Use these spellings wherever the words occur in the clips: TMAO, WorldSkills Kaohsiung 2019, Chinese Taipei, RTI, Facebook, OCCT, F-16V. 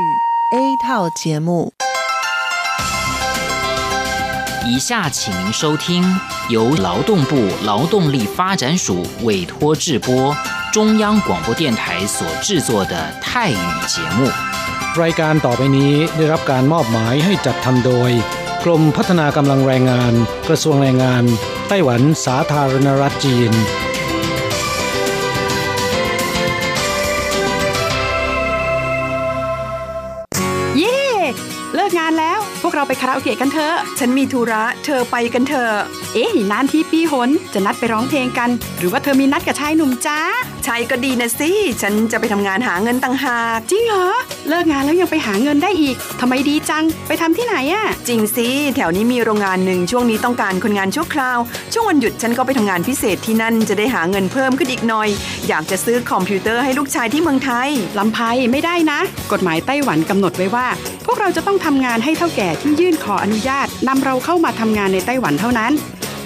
语 A 套节目。以下请您收听由劳动部劳动力发展署委托制播，中央广播电台所制作的泰语节目。รายการต่อไปนี้ได้รับการมอบหมายให้จัดทำโดยกรมพัฒนากำลังแรงงานกระทรวงแรงงานไต้หวันสาธารณรัฐจีนงานแล้วพวกเราไปคาราโอเกะกันเถอะฉันมีธุระเธอไปกันเถอะเอ๊ะนานที่ปีหนจะนัดไปร้องเพลงกันหรือว่าเธอมีนัดกับชายหนุ่มจ้าชายก็ดีนะสิฉันจะไปทำงานหาเงินต่างหากจริงเหรอเลิกงานแล้วยังไปหาเงินได้อีกทำไมดีจังไปทำที่ไหนอะจริงสิแถวนี้มีโรงงานหนึ่งช่วงนี้ต้องการคนงานชั่วคราวช่วงวันหยุดฉันก็ไปทำงานพิเศษที่นั่นจะได้หาเงินเพิ่มขึ้นอีกหน่อยอยากจะซื้อคอมพิวเตอร์ให้ลูกชายที่เมืองไทยลำไพไม่ได้นะกฎหมายไต้หวันกำหนดไว้ว่าพวกเราจะต้องทำงานให้เท่าแก่ที่ยื่นขออนุญาตนำเราเข้ามาทำงานในไต้หวันเท่านั้น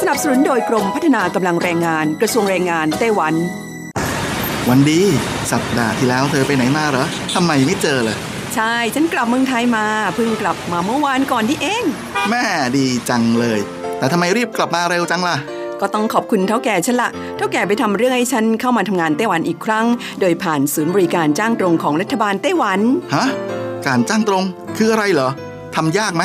สนับสนุนโดยกรมพัฒนากำลังแรงงานกระทรวงแรงงานไต้หวันวันดีสัปดาห์ที่แล้วเธอไปไหนมาเหรอทำไมไม่เจอเลยใช่ฉันกลับเมืองไทยมาเพิ่งกลับมาเมื่อวานก่อนที่เองแม่ดีจังเลยแต่ทำไมรีบกลับมาเร็วจังล่ะก็ต้องขอบคุณเท่าแก่ฉันละเท่าแก่ไปทำเรื่องให้ฉันเข้ามาทำงานไต้หวันอีกครั้งโดยผ่านศูนย์บริการจ้างตรงของรัฐบาลไต้หวันฮะการจ้างตรงคืออะไรเหรอทำยากไหม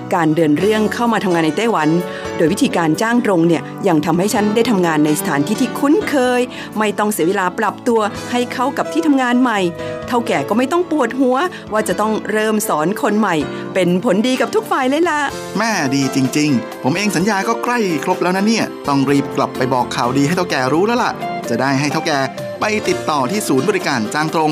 การเดินเรื่องเข้ามาทำงานในไต้หวันโดยวิธีการจ้างตรงเนี่ยยังทำให้ฉันได้ทำงานในสถานที่ที่คุ้นเคยไม่ต้องเสียเวลาปรับตัวให้เข้ากับที่ทำงานใหม่เท่าแก่ก็ไม่ต้องปวดหัวว่าจะต้องเริ่มสอนคนใหม่เป็นผลดีกับทุกฝ่ายเลยล่ะแม่ดีจริงๆผมเองสัญญาก็ใกล้ครบแล้วนะเนี่ยต้องรีบกลับไปบอกข่าวดีให้เท่าแก่รู้แล้วล่ะจะได้ให้เท่าแก่ไปติดต่อที่ศูนย์บริการจ้างตรง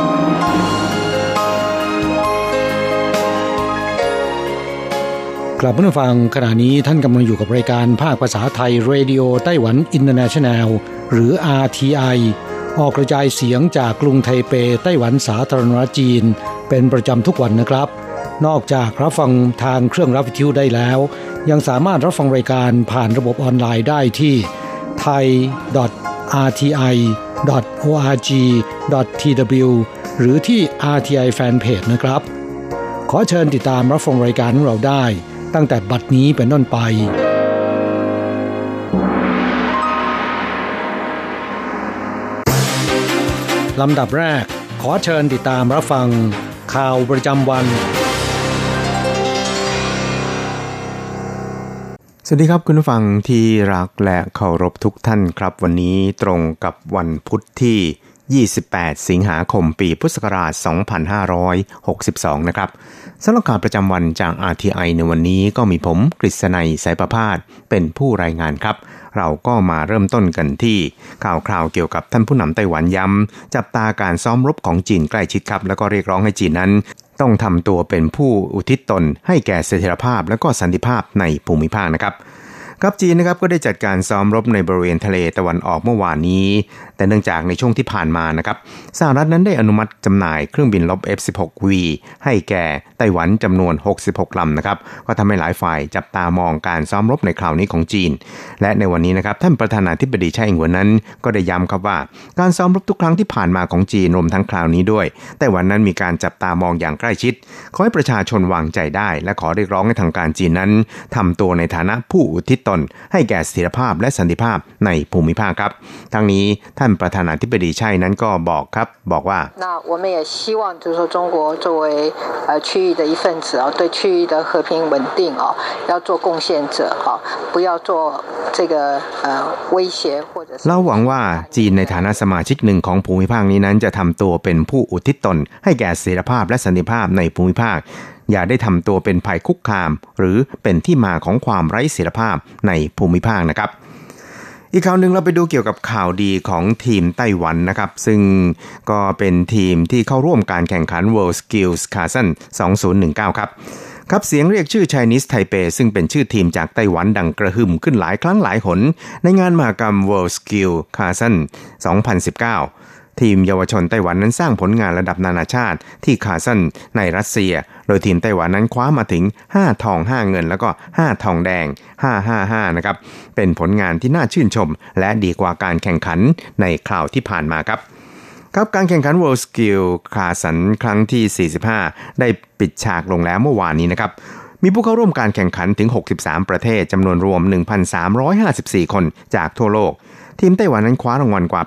กลับมาฟังขณะนี้ท่านกำลังอยู่กับรายการภาคภาษาไทยเรดิโอไต้หวันอินเตอร์เนชั่นแนลหรือ RTI ออกกระจายเสียงจากกรุงไทเปไต้หวันสาธารณรัฐจีนเป็นประจำทุกวันนะครับนอกจากรับฟังทางเครื่องรับวิทยุได้แล้วยังสามารถรับฟังรายการผ่านระบบออนไลน์ได้ที่ thai.rti.org.tw หรือที่ RTI Fanpage นะครับขอเชิญติดตามรับฟังรายการของเราได้ตั้งแต่บัดนี้เป็นต้นไปลำดับแรกขอเชิญติดตามรับฟังข่าวประจำวันสวัสดีครับคุณผู้ฟังที่รักและเคารพทุกท่านครับวันนี้ตรงกับวันพุธที่28สิงหาคมปีพุทธศักราช2562นะครับสำหรับข่าวประจำวันจาก RTI ในวันนี้ก็มีผมกฤษณัยสายประภาสเป็นผู้รายงานครับเราก็มาเริ่มต้นกันที่ข่าวคราวเกี่ยวกับท่านผู้นำไต้หวันย้ำจับตาการซ้อมรบของจีนใกล้ชิดครับแล้วก็เรียกร้องให้จีนนั้นต้องทำตัวเป็นผู้อุทิศตนให้แก่เสถียรภาพและก็สันติภาพในภูมิภาคนะครับ ครับจีนนะครับก็ได้จัดการซ้อมรบในบริเวณทะเลตะวันออกเมื่อวานนี้แต่เนื่องจากในช่วงที่ผ่านมานะครับสหรัฐนั้นได้อนุมัติจำหน่ายเครื่องบินรบ F-16V ให้แก่ไต้หวันจำนวน66ลำนะครับก็ทำให้หลายฝ่ายจับตามองการซ้อมรบในคราวนี้ของจีนและในวันนี้นะครับท่านประธานาธิบดีไช่อิงเหวินนั้นก็ได้ย้ำครับว่าการซ้อมรบทุกครั้งที่ผ่านมาของจีนรวมทั้งคราวนี้ด้วยไต้หวันนั้นมีการจับตามองอย่างใกล้ชิดขอให้ประชาชนวางใจได้และขอเรียกร้องให้ทางการจีนนั้นทำตัวในฐานะผู้อุทิศตนให้แก่เสถียรภาพและสันติภาพในภูมิภาคครับทั้งนี้ท่านประธานาธิบดีไช่นั้นก็บอกว่าเราหวังว่าจีนในฐานะสมาชิกหนึ่งของภูมิภาคนี้นั้นจะทำตัวเป็นผู้อุทิศตนให้แก่เสถียรภาพและสันติภาพในภูมิภาคอย่าได้ทำตัวเป็นภัยคุกคามหรือเป็นที่มาของความไร้เสถียรภาพในภูมิภาคนะครับอีกข่าวนึงเราไปดูเกี่ยวกับข่าวดีของทีมไต้หวันนะครับซึ่งก็เป็นทีมที่เข้าร่วมการแข่งขัน WorldSkills Kaohsiung 2019 ครับเสียงเรียกชื่อ Chinese Taipei ซึ่งเป็นชื่อทีมจากไต้หวันดังกระหึ่มขึ้นหลายครั้งหลายหนในงานมหกรรม WorldSkills Kaohsiung 2019ทีมเยาวชนไต้หวันนั้นสร้างผลงานระดับนานาชาติที่คาซันในรัสเซียโดยทีมไต้หวันนั้นคว้ามาถึง5ทอง5เงินแล้วก็5ทองแดง555นะครับเป็นผลงานที่น่าชื่นชมและดีกว่าการแข่งขันในคราวที่ผ่านมาครับการแข่งขัน WorldSkills Kaohsiung ครั้งที่45ได้ปิดฉากลงแล้วเมื่อวานนี้นะครับมีผู้เข้าร่วมการแข่งขันถึง63ประเทศจำนวนรวม 1,354 คนจากทั่วโลกทีมไต้หวันนั้นคว้ารางวัลกว่า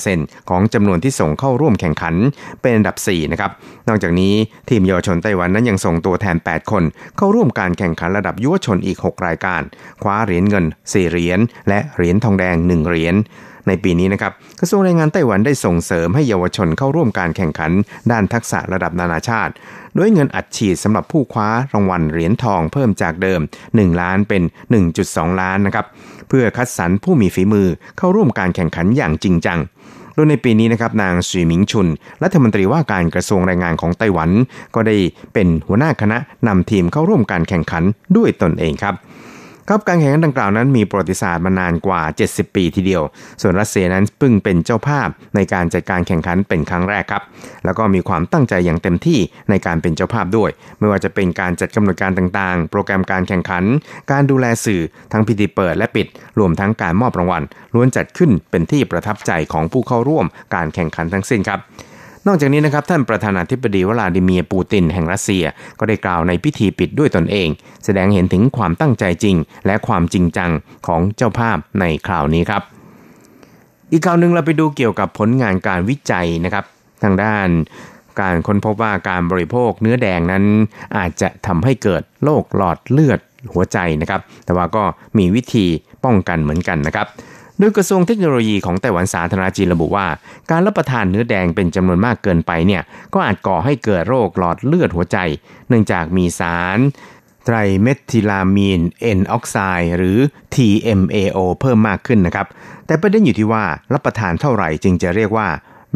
80% ของจำนวนที่ส่งเข้าร่วมแข่งขันเป็นอันดับ4นะครับนอกจากนี้ทีมเยาวชนไต้หวันนั้นยังส่งตัวแทน8คนเข้าร่วมการแข่งขันระดับยุวชนอีก6รายการคว้าเหรียญเงิน4เหรียญและเหรียญทองแดง1เหรียญในปีนี้นะครับกระทรวงแรงงานไต้หวันได้ส่งเสริมให้เยาวชนเข้าร่วมการแข่งขันด้านทักษะระดับนานาชาติด้วยเงินอัดฉีดสำหรับผู้คว้ารางวัลเหรียญทองเพิ่มจากเดิม1ล้านเป็น 1.2 ล้านนะครับเพื่อคัดสรรผู้มีฝีมือเข้าร่วมการแข่งขันอย่างจริงจังโดยในปีนี้นะครับนางซุยหมิงชุนรัฐมนตรีว่าการกระทรวงแรงงานของไต้หวันก็ได้เป็นหัวหน้าคณะนำทีมเข้าร่วมการแข่งขันด้วยตนเองครับการแข่งขันดังกล่าวนั้นมีประวัติศาสตร์มานานกว่า70ปีทีเดียวส่วนรัสเซียนั้นเพิ่งเป็นเจ้าภาพในการจัดการแข่งขันเป็นครั้งแรกครับแล้วก็มีความตั้งใจอย่างเต็มที่ในการเป็นเจ้าภาพด้วยไม่ว่าจะเป็นการจัดกำหนดการต่างๆโปรแกรมการแข่งขันการดูแลสื่อทั้งพิธีเปิดและปิดรวมทั้งการมอบรางวัลล้วนจัดขึ้นเป็นที่ประทับใจของผู้เข้าร่วมการแข่งขันทั้งสิ้นครับนอกจากนี้นะครับท่านประธานาธิบดีวลาดิเมียร์ปูตินแห่งรัสเซียก็ได้กล่าวในพิธีปิดด้วยตนเองแสดงเห็นถึงความตั้งใจจริงและความจริงจังของเจ้าภาพในคราวนี้ครับอีกข่าวนึงเราไปดูเกี่ยวกับผลงานการวิจัยนะครับทางด้านการค้นพบว่าการบริโภคเนื้อแดงนั้นอาจจะทำให้เกิดโรคหลอดเลือดหัวใจนะครับแต่ว่าก็มีวิธีป้องกันเหมือนกันนะครับโดยกระทรวงเทคโนโลยีของไต้หวันสาธารณจีนระบุว่าการรับประทานเนื้อแดงเป็นจำนวนมากเกินไปเนี่ยก็อาจก่อให้เกิดโรคหลอดเลือดหัวใจเนื่องจากมีสารไตรเมทิลามีนเอนออกไซด์หรือ TMAO เพิ่มมากขึ้นนะครับแต่ประเด็นอยู่ที่ว่ารับประทานเท่าไหร่จึงจะเรียกว่า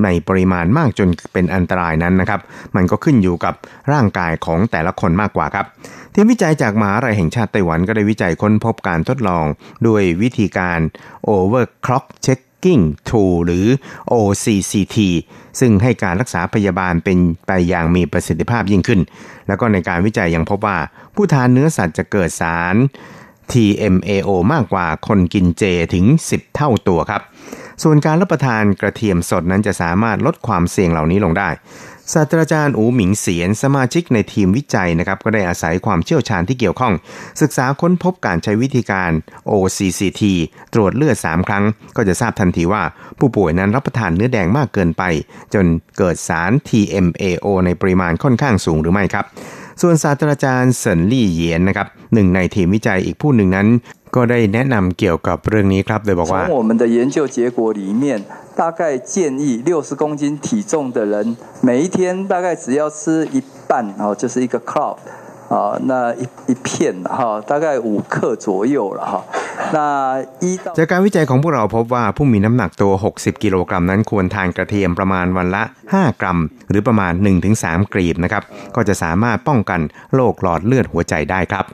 ในปริมาณมากจนเป็นอันตรายนั้นนะครับมันก็ขึ้นอยู่กับร่างกายของแต่ละคนมากกว่าครับทีมวิจัยจากมหาวิทยาลัยแห่งชาติไต้หวันก็ได้วิจัยค้นพบการทดลองด้วยวิธีการ Overclock Checking Tool หรือ OCCT ซึ่งให้การรักษาพยาบาลเป็นไปอย่างมีประสิทธิภาพยิ่งขึ้นแล้วก็ในการวิจัยยังพบว่าผู้ทานเนื้อสัตว์จะเกิดสาร TMAO มากกว่าคนกินเจถึง10เท่าตัวครับส่วนการรับประทานกระเทียมสดนั้นจะสามารถลดความเสี่ยงเหล่านี้ลงได้ศาสตราจารย์อูหมิงเสียนสมาชิกในทีมวิจัยนะครับก็ได้อาศัยความเชี่ยวชาญที่เกี่ยวข้องศึกษาค้นพบการใช้วิธีการ OCCT ตรวจเลือด3ครั้งก็จะทราบทันทีว่าผู้ป่วยนั้นรับประทานเนื้อแดงมากเกินไปจนเกิดสาร TMAO ในปริมาณค่อนข้างสูงหรือไม่ครับส่วนศาสตราจารย์เซินลี่เหยียนนะครับหนึ่งในทีมวิจัยอีกผู้หนึ่งนั้นก็ได้แนะนำเกี่ยวกับเรื่องนี้ครับโดยบอกว่า大概建议60公斤体重的人每一天大概只要吃一半就是一个 clove 那一片大概5克左右了那一到จากการวิจัยของพวกเราพบว่าผู้มีน้ำหนักตัว60กิโลกรัมนั้นควรทานกระเทียมประมาณวันละ5กรัมหรือประมาณ 1-3 กรีบนะครับก็จะสามารถป้องกันโรคหลอดเลือดหัวใจได้ครับ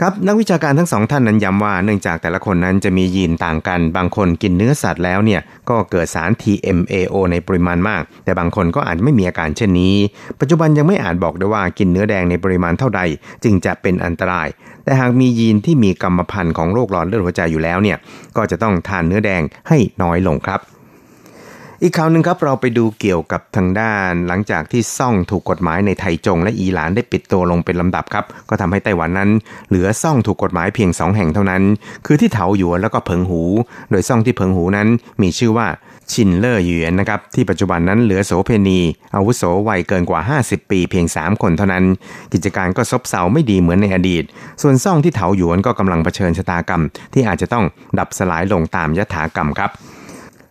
ครับนักวิชาการทั้งสองท่านนั้นย้ำว่าเนื่องจากแต่ละคนนั้นจะมียีนต่างกันบางคนกินเนื้อสัตว์แล้วเนี่ยก็เกิดสาร TMAO ในปริมาณมากแต่บางคนก็อาจไม่มีอาการเช่นนี้ปัจจุบันยังไม่อาจบอกได้ว่ากินเนื้อแดงในปริมาณเท่าใดจึงจะเป็นอันตรายแต่หากมียีนที่มีกรรมพันธุ์ของโรคหลอดเลือดหัวใจอยู่แล้วเนี่ยก็จะต้องทานเนื้อแดงให้น้อยลงครับอีกข่าวนึงครับเราไปดูเกี่ยวกับทางด้านหลังจากที่ซ่องถูกกฎหมายในไทจงและอีหลานได้ปิดตัวลงเป็นลำดับครับก็ทำให้ไต้หวันนั้นเหลือซ่องถูกกฎหมายเพียง2แห่งเท่านั้นคือที่เถาหยวนแล้วก็เพิงหูโดยซ่องที่เพิงหูนั้นมีชื่อว่าชินเล่อหยวนนะครับที่ปัจจุบันนั้นเหลือโสเพณีอาวุโสวัยเกินกว่า50ปีเพียง3คนเท่านั้นกิจการก็ซบเซาไม่ดีเหมือนในอดีตส่วนซ่องที่เถาหยวนก็กำลังเผชิญชะตากรรมที่อาจจะต้องดับสลายลงตามยถากรรมครับ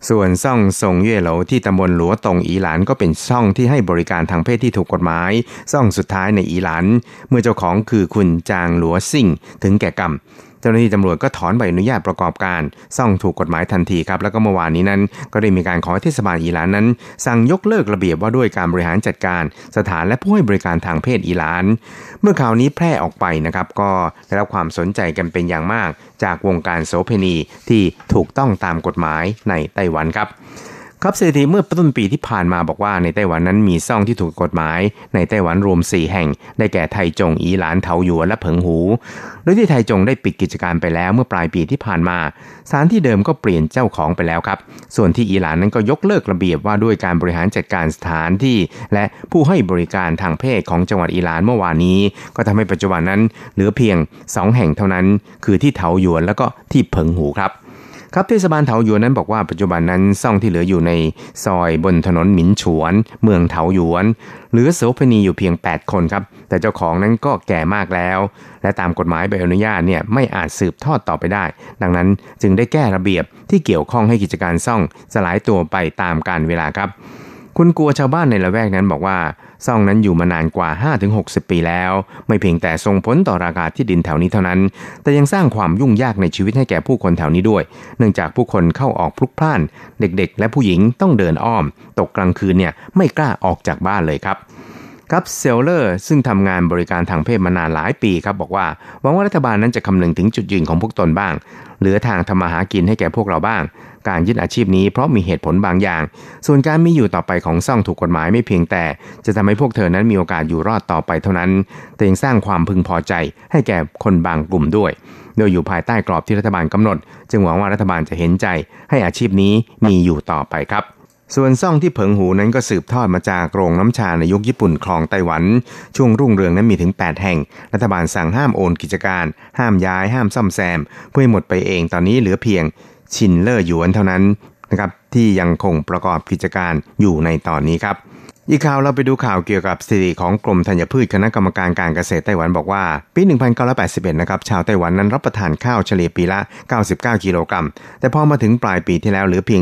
ส่วนซ่องทรงเย่เหลาที่ตำบลหลัวตงอีหลานก็เป็นซ่องที่ให้บริการทางเพศที่ถูกกฎหมายซ่องสุดท้ายในอีหลานเมื่อเจ้าของคือคุณจางหลัวซิ่งถึงแก่กรรมเจ้าหน้าที่ตำรวจก็ถอนใบอนุญาตประกอบการซ่องถูกกฎหมายทันทีครับแล้วก็เมื่อวานนี้นั้นก็ได้มีการขอให้เทศบาลอีหลานนั้นสั่งยกเลิกระเบียบว่าด้วยการบริหารจัดการสถานและผู้ให้บริการทางเพศอีหลานเมื่อข่าวนี้แพร่ออกไปนะครับก็ได้รับความสนใจกันเป็นอย่างมากจากวงการโสเภณีที่ถูกต้องตามกฎหมายในไต้หวันครับครับสถิติเมื่อต้นปีที่ผ่านมาบอกว่าในไต้หวันนั้นมีซ่องที่ถูกกฎหมายในไต้หวันรวม4แห่งได้แก่ไทจงอีหลานเถาหยวนและเผิงหูโดยที่ไทจงได้ปิดกิจการไปแล้วเมื่อปลายปีที่ผ่านมาสถานที่เดิมก็เปลี่ยนเจ้าของไปแล้วครับส่วนที่อีหลานนั้นก็ยกเลิกระเบียบว่าด้วยการบริหารจัดการสถานที่และผู้ให้บริการทางเพศของจังหวัดอีหลานเมื่อวานนี้ก็ทำให้ปัจจุบันนั้นเหลือเพียง2แห่งเท่านั้นคือที่เถาหยวนและก็ที่เผิงหูครับครับเทศบาลเถาหยวนนั้นบอกว่าปัจจุบันนั้นซ่องที่เหลืออยู่ในซอยบนถนนหมินฉวนเมืองเถาหยวนเหลือโสเภณีอยู่เพียง8คนครับแต่เจ้าของนั้นก็แก่มากแล้วและตามกฎหมายใบอนุญาตเนี่ยไม่อาจสืบทอดต่อไปได้ดังนั้นจึงได้แก้ระเบียบที่เกี่ยวข้องให้กิจการซ่องสลายตัวไปตามกาลเวลาครับคุณกลัวชาวบ้านในละแวกนั้นบอกว่าซ่องนั้นอยู่มานานกว่า 5-60 ปีแล้วไม่เพียงแต่ส่งผลต่อราคาที่ดินแถวนี้เท่านั้นแต่ยังสร้างความยุ่งยากในชีวิตให้แก่ผู้คนแถวนี้ด้วยเนื่องจากผู้คนเข้าออกพลุกพล่านเด็กๆและผู้หญิงต้องเดินอ้อมตกกลางคืนเนี่ยไม่กล้าออกจากบ้านเลยครับครับเซลเลอร์ซึ่งทำงานบริการทางเพศมานานหลายปีครับบอกว่าหวังว่ารัฐบาลนั้นจะคำนึงถึงจุดยืนของพวกตนบ้างเหลือทางทำมาหากินให้แก่พวกเราบ้างการยึดอาชีพนี้เพราะมีเหตุผลบางอย่างส่วนการมีอยู่ต่อไปของซ่องถูกกฎหมายไม่เพียงแต่จะทำให้พวกเธอนั้นมีโอกาสอยู่รอดต่อไปเท่านั้นแต่ยังสร้างความพึงพอใจให้แก่คนบางกลุ่มด้วยโดยอยู่ภายใต้กรอบที่รัฐบาลกำหนดจึงหวังว่ารัฐบาลจะเห็นใจให้อาชีพนี้มีอยู่ต่อไปครับส่วนซ่องที่เผิงหูนั้นก็สืบทอดมาจากโรงน้ำชาในยุคญี่ปุ่นคลองไต้หวันช่วงรุ่งเรืองนั้นมีถึง8แห่งรัฐบาลสั่งห้ามโอนกิจการห้ามย้ายห้ามซ่อมแซมเพื่อให้หมดไปเองตอนนี้เหลือเพียงชินเล่อหยวนเท่านั้นนะครับที่ยังคงประกอบกิจการอยู่ในตอนนี้ครับอีกข่าวเราไปดูข่าวเกี่ยวกับสถิติของกรมธัญพืชคณะกรรมการการเกษตรไต้หวันบอกว่าปี 1981 นะครับชาวไต้หวันนั้นรับประทานข้าวเฉลี่ยปีละ 99 กิโลกรัมแต่พอมาถึงปลายปีที่แล้วเหลือเพียง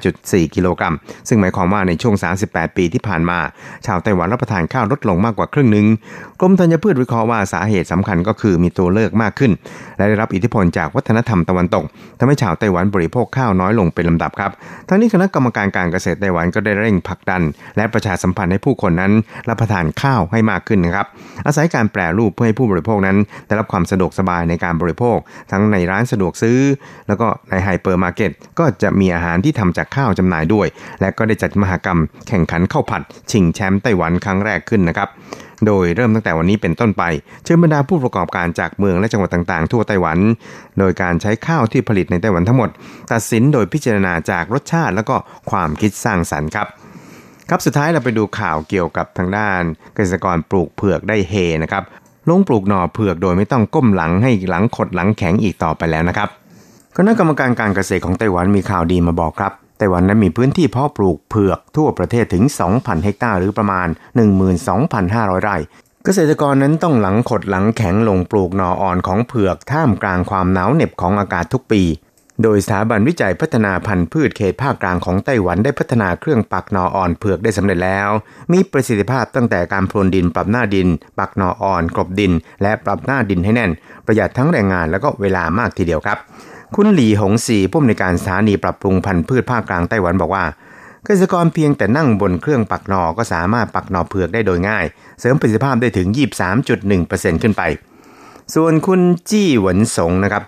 45.4 กิโลกรัมซึ่งหมายความว่าในช่วง 38 ปีที่ผ่านมาชาวไต้หวันรับประทานข้าวลดลงมากกว่าครึ่งนึงกรมธัญพืชวิเคราะห์ว่าสาเหตุสำคัญก็คือมีตัวเลือกมากขึ้นและได้รับอิทธิพลจากวัฒนธรรมตะวันตกทำให้ชาวไต้หวันบริโภคข้าวน้อยลงเป็นลำดับครับทั้งนี้คณะกรรมการการเกษตรไต้หวันก็ได้เร่งผลักดันและประชาสัมพันธ์ให้ผู้คนนั้นรับประทานข้าวให้มากขึ้นนะครับอาศัยการแปรรูปเพื่อให้ผู้บริโภคนั้นได้รับความสะดวกสบายในการบริโภคทั้งในร้านสะดวกซื้อแล้วก็ในไฮเปอร์มาร์เก็ตก็จะมีอาหารที่ทำจากข้าวจำหน่ายด้วยและก็ได้จัดมหกรรมแข่งขันข้าวผัดชิงแชมป์ไต้หวันครั้งแรกขึ้นนะครับโดยเริ่มตั้งแต่วันนี้เป็นต้นไปเชิญบรรดาผู้ประกอบการจากเมืองและจังหวัดต่างๆทั่วไต้หวันโดยการใช้ข้าวที่ผลิตในไต้หวันทั้งหมดตัดสินโดยพิจารณาจากรสชาติและก็ความคิดสร้างสรรค์ครับสุดท้ายเราไปดูข่าวเกี่ยวกับทางด้านเกษตรกรปลูกเผือกได้เฮนะครับลงปลูกหน่อเผือกโดยไม่ต้องก้มหลังให้หลังขดหลังแข็งอีกต่อไปแล้วนะครับคณะกรรมการการเกษตรของไต้หวันมีข่าวดีมาบอกครับไต้หวันนั้นมีพื้นที่เพาะปลูกเผือกทั่วประเทศถึง 2,000 เฮกตาร์หรือประมาณ 12,500 ไร่เกษตรกรนั้นต้องหลังขดหลังแข็งลงปลูกหน่ออ่อนของเผือกท่ามกลางความหนาวเหน็บของอากาศทุกปีโดยสถาบันวิจัยพัฒนาพันธุ์พืชเขตภาคกลางของไต้หวันได้พัฒนาเครื่องปักหน่ออ่อนเผือกได้สำเร็จแล้วมีประสิทธิภาพตั้งแต่การพรวนดินปรับหน้าดินปักหน่ออ่อนกลบดินและปรับหน้าดินให้แน่นประหยัดทั้งแรงงานและก็เวลามากทีเดียวครับคุณหลี่หงสีผู้อำนวยการสถานีปรับปรุงพันธุ์พืชภาคกลางไต้หวันบอกว่าเกษตรกรเพียงแต่นั่งบนเครื่องปักหน่อก็สามารถปักหน่อเผือกได้โดยง่ายเสริมประสิทธิภาพได้ถึง 23.1% ขึ้นไป ส่วนคุณจี้หวนสงนะครับ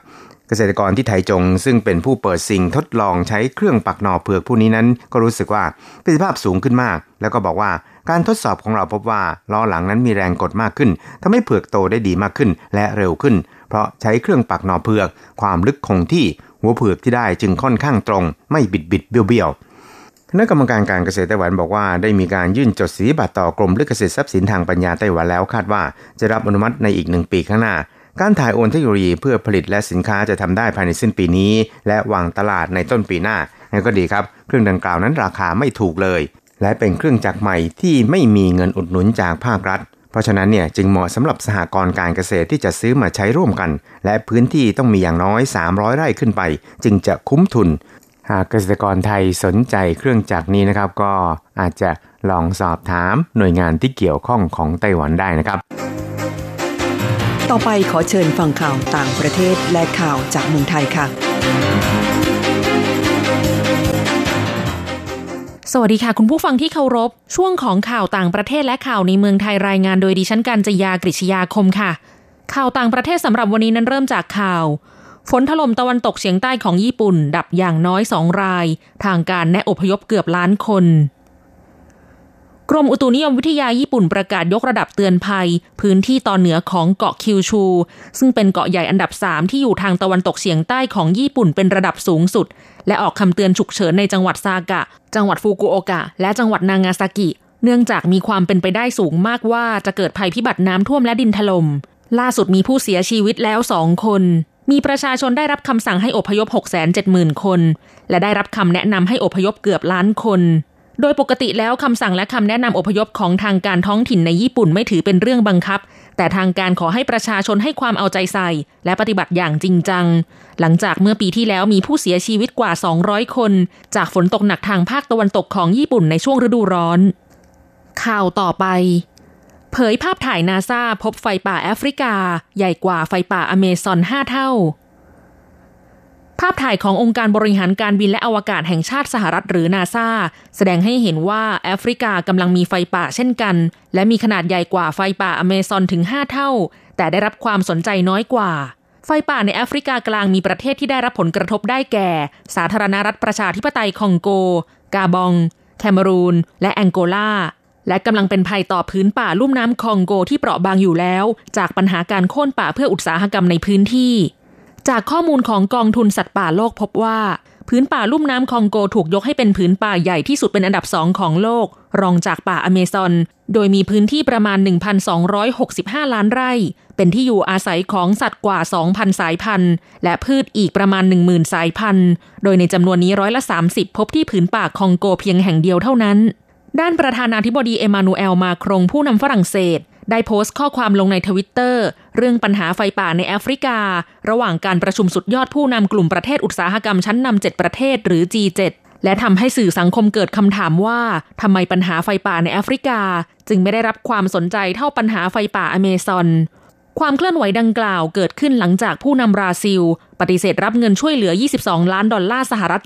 เกษตรกรที่ไถจงซึ่งเป็นผู้เปิดสิ่งทดลองใช้เครื่องปักหน่อเผือกผู้นี้นั้นก็รู้สึกว่าประสิทธิภาพสูงขึ้นมากแล้วก็บอกว่าการทดสอบของเราพบว่าล้อหลังนั้นมีแรงกดมากขึ้นทำให้เผือกโตได้ดีมากขึ้นและเร็วขึ้นเพราะใช้เครื่องปักหน่อเผือกความลึกคงที่หัวเผือกที่ได้จึงค่อนข้างตรงไม่บิดเบี้ยวคณะกรรมการการเกษตรไต้หวันบอกว่าได้มีการยื่นจดสิทธิบัตรต่อกรมเลือกเกษตรทรัพย์สินทางปัญญาไต้หวันแล้วคาดว่าจะรับอนุมัติในอีก1ปีข้างหน้าการถ่ายโอนเทคโนโลยีเพื่อผลิตและสินค้าจะทำได้ภายในสิ้นปีนี้และวางตลาดในต้นปีหน้านั่นก็ดีครับเครื่องดังกล่าวนั้นราคาไม่ถูกเลยและเป็นเครื่องจักรใหม่ที่ไม่มีเงินอุดหนุนจากภาครัฐเพราะฉะนั้นเนี่ยจึงเหมาะสำหรับสหกรณ์การเกษตรที่จะซื้อมาใช้ร่วมกันและพื้นที่ต้องมีอย่างน้อย300ไร่ขึ้นไปจึงจะคุ้มทุนหากเกษตรกรไทยสนใจเครื่องจักรนี้นะครับก็อาจจะลองสอบถามหน่วยงานที่เกี่ยวข้องของไต้หวันได้นะครับต่อไปขอเชิญฟังข่าวต่างประเทศและข่าวจากเมืองไทยค่ะสวัสดีค่ะคุณผู้ฟังที่เคารพช่วงของข่าวต่างประเทศและข่าวในเมืองไทยรายงานโดยดิฉันกัญจยากฤษยาคมค่ะข่าวต่างประเทศสำหรับวันนี้นั้นเริ่มจากข่าวฝนถล่มตะวันตกเฉียงใต้ของญี่ปุ่นดับอย่างน้อย2รายทางการแนะอพยพเกือบล้านคนกรมอุตุนิยมวิทยาญี่ปุ่นประกาศยกระดับเตือนภัยพื้นที่ตอนเหนือของเกาะคิวชูซึ่งเป็นเกาะใหญ่อันดับ3ที่อยู่ทางตะวันตกเฉียงใต้ของญี่ปุ่นเป็นระดับสูงสุดและออกคำเตือนฉุกเฉินในจังหวัดซากะจังหวัดฟุกุโอกะและจังหวัดนางาซากิเนื่องจากมีความเป็นไปได้สูงมากว่าจะเกิดภัยพิบัติน้ำท่วมและดินถล่มล่าสุดมีผู้เสียชีวิตแล้ว2คนมีประชาชนได้รับคำสั่งให้อพยพ 670,000 คนและได้รับคำแนะนำให้อพยพเกือบล้านคนโดยปกติแล้วคำสั่งและคำแนะนำอพยพของทางการท้องถิ่นในญี่ปุ่นไม่ถือเป็นเรื่องบังคับแต่ทางการขอให้ประชาชนให้ความเอาใจใส่และปฏิบัติอย่างจริงจังหลังจากเมื่อปีที่แล้วมีผู้เสียชีวิตกว่า200คนจากฝนตกหนักทางภาคตะวันตกของญี่ปุ่นในช่วงฤดูร้อนข่าวต่อไปเผยภาพถ่ายนาซาพบไฟป่าแอฟริกาใหญ่กว่าไฟป่าอเมซอน5เท่าภาพถ่ายขององค์การบริหารการบินและอวกาศแห่งชาติสหรัฐหรือ NASA แสดงให้เห็นว่าแอฟริกากำลังมีไฟป่าเช่นกันและมีขนาดใหญ่กว่าไฟป่าอเมซอนถึง5เท่าแต่ได้รับความสนใจน้อยกว่าไฟป่าในแอฟริกากลางมีประเทศที่ได้รับผลกระทบได้แก่สาธารณรัฐประชาธิปไตยคองโกกาบองแคเมรูนและแองโกลาและกำลังเป็นภัยต่อพื้นป่าลุ่มน้ำคองโกที่เปราะบางอยู่แล้วจากปัญหาการโค่นป่าเพื่ออุตสาหกรรมในพื้นที่จากข้อมูลของกองทุนสัตว์ป่าโลกพบว่าพื้นป่าลุ่มน้ำคองโกถูกยกให้เป็นพื้นป่าใหญ่ที่สุดเป็นอันดับ2ของโลกรองจากป่าอเมซอนโดยมีพื้นที่ประมาณ 1,265 ล้านไร่เป็นที่อยู่อาศัยของสัตว์กว่า 2,000 สายพันธุ์และพืชอีกประมาณ 10,000 สายพันธุ์โดยในจำนวนนี้30%พบที่พื้นป่าคองโกเพียงแห่งเดียวเท่านั้นด้านประธานาธิบดีเอมานูเอลมาครงผู้นำฝรั่งเศสได้โพสต์ข้อความลงใน Twitter เรื่องปัญหาไฟป่าในแอฟริการะหว่างการประชุมสุดยอดผู้นำกลุ่มประเทศอุตสาหกรรมชั้นนำ7ประเทศหรือ G7 และทำให้สื่อสังคมเกิดคำถามว่าทำไมปัญหาไฟป่าในแอฟริกาจึงไม่ได้รับความสนใจเท่าปัญหาไฟป่าอเมซอนความเคลื่อนไหวดังกล่าวเกิดขึ้นหลังจากผู้นำบราซิลปฏิเสธรับเงินช่วยเหลือ$22 ล้าน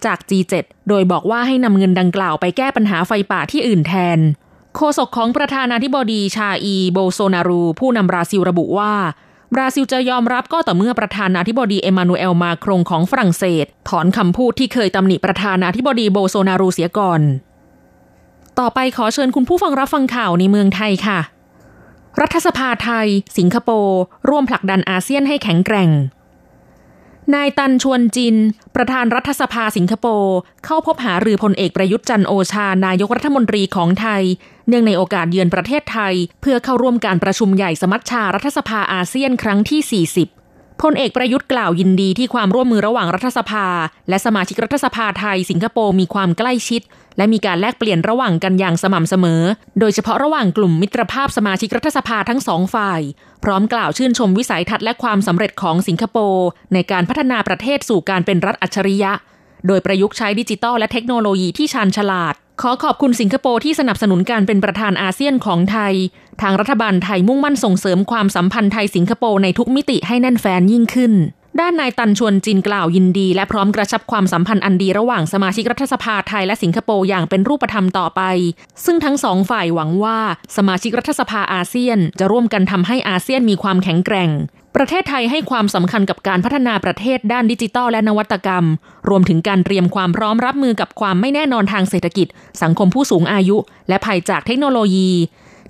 จาก G7 โดยบอกว่าให้นำเงินดังกล่าวไปแก้ปัญหาไฟป่าที่อื่นแทนโฆษกของประธานาธิบดีชาอีโบโซนารูผู้นำบราซิลระบุว่าบราซิลจะยอมรับก็ต่อเมื่อประธานาธิบดีเอมานูเอลมาครงของฝรั่งเศสถอนคำพูดที่เคยตำหนิประธานาธิบดีโบโซนารูเสียก่อนต่อไปขอเชิญคุณผู้ฟังรับฟังข่าวในเมืองไทยค่ะรัฐสภาไทยสิงคโปร์ร่วมผลักดันอาเซียนให้แข็งแกร่งนายตันชวนจินประธานรัฐสภาสิงคโปร์เข้าพบหารือพลเอกประยุทธ์จันทร์โอชานายกรัฐมนตรีของไทยเนื่องในโอกาสเยือนประเทศไทยเพื่อเข้าร่วมการประชุมใหญ่สมัชชารัฐสภาอาเซียนครั้งที่40พลเอกประยุทธ์กล่าวยินดีที่ความร่วมมือระหว่างรัฐสภาและสมาชิกรัฐสภาไทยสิงคโปร์มีความใกล้ชิดและมีการแลกเปลี่ยนระหว่างกันอย่างสม่ำเสมอโดยเฉพาะระหว่างกลุ่มมิตรภาพสมาชิกรัฐสภาทั้งสองฝ่ายพร้อมกล่าวชื่นชมวิสัยทัศน์และความสำเร็จของสิงคโปร์ในการพัฒนาประเทศสู่การเป็นรัฐอัจฉริยะโดยประยุกต์ใช้ดิจิทัลและเทคโนโลยีที่ชาญฉลาดขอขอบคุณสิงคโปร์ที่สนับสนุนการเป็นประธานอาเซียนของไทยทางรัฐบาลไทยมุ่งมั่นส่งเสริมความสัมพันธ์ไทยสิงคโปร์ในทุกมิติให้แน่นแฟ้นยิ่งขึ้น ด้านนายตันชวนจินกล่าวยินดีและพร้อมกระชับความสัมพันธ์อันดีระหว่างสมาชิกรัฐสภาไทยและสิงคโปร์อย่างเป็นรูปธรรมต่อไปซึ่งทั้งสองฝ่ายหวังว่าสมาชิกรัฐสภาอาเซียนจะร่วมกันทำให้อาเซียนมีความแข็งแกร่งประเทศไทยให้ความสำคัญกับการพัฒนาประเทศด้านดิจิทัลและนวัตกรรมรวมถึงการเตรียมความพร้อมรับมือกับความไม่แน่นอนทางเศรษฐกิจสังคมผู้สูงอายุและภัยจากเทคโนโลยี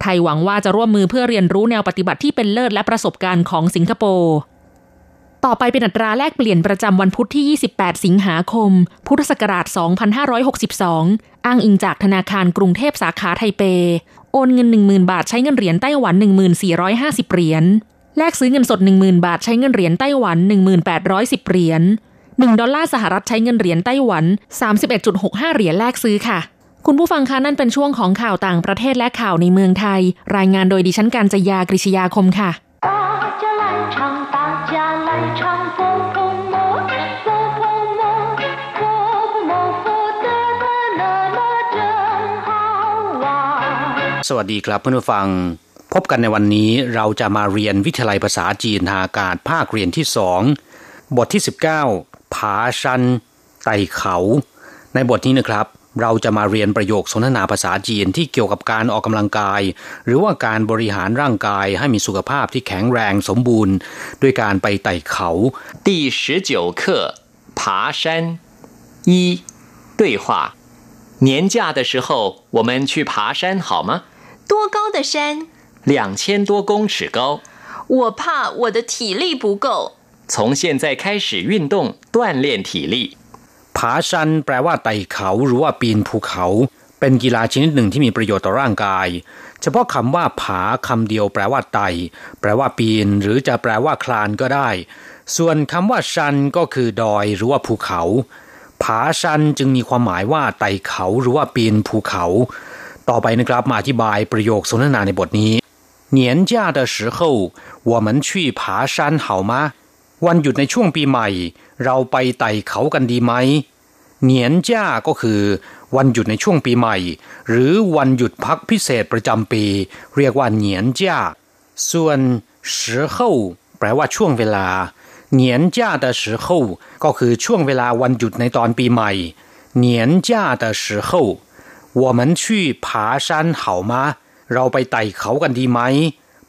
ไทยหวังว่าจะร่วมมือเพื่อเรียนรู้แนวปฏิบัติที่เป็นเลิศและประสบการณ์ของสิงคโปร์ต่อไปเป็นอัตราแลกเปลี่ยนประจำวันพุธที่28สิงหาคมพุทธศักราช2562อ้างอิงจากธนาคารกรุงเทพสาขาไทเปโอนเงิน 10,000 บาทใช้เงินเหรียญไต้หวัน 1450 เหรียญแลกซื้อเงินสด 10,000 บาทใช้เงินเหรียญไต้หวัน 1810 เหรียญ1ดอลลาร์สหรัฐใช้เงินเหรียญไต้หวัน 31.65 เหรียญแลกซื้อค่ะคุณผู้ฟังคะนั่นเป็นช่วงของข่าวต่างประเทศและข่าวในเมืองไทยรายงานโดยดิฉันกัญจยากฤษิยาคมค่ะสวัสดีครับเพื่อนผู้ฟังพบกันในวันนี้เราจะมาเรียนวิทยาลัยภาษาจีนทางอากาศภาคเรียนที่2บทที่19ผาชันไต่เขาในบทนี้นะครับเราจะมาเรียนประโยคสนทนาภาษาจีนที่เกี่ยวกับการออกกำลังกายหรือว่าการบริหารร่างกายให้มีสุขภาพที่แข็งแรงสมบูรณ์ด้วยการไปไต่เขาที่19课爬山一对话年假的时候我们去爬山好吗多高的山2000多公尺高我怕我的体力不够从现在开始运动锻炼体力ผาชันแปลว่าไต่เขาหรือว่าปีนภูเขาเป็นกีฬาชนิดหนึ่งที่มีประโยชน์ต่อร่างกายเฉพาะคำว่าผาคำเดียวแปลว่าไต่แปลว่าปีนหรือจะแปลว่าคลานก็ได้ส่วนคำว่าชันก็คือดอยหรือว่าภูเขาผาชันจึงมีความหมายว่าไต่เขาหรือว่าปีนภูเขาต่อไปนะครับมาอธิบายประโยคสนทนาในบทนี้年假的时候我们去爬山好吗วันหยุดในช่วงปีใหม่เราไปไต่เขากันดีไหม年假ก็คือวันหยุดในช่วงปีใหม่หรือวันหยุดพักพิเศษประจำปีเรียกว่า年假ส่วน时候แปลว่าช่วงเวลา年假的时候ก็คือช่วงเวลาวันหยุดในตอนปีใหม่年假的时候我们去爬山好吗เราไปไต่เขากันดีไหม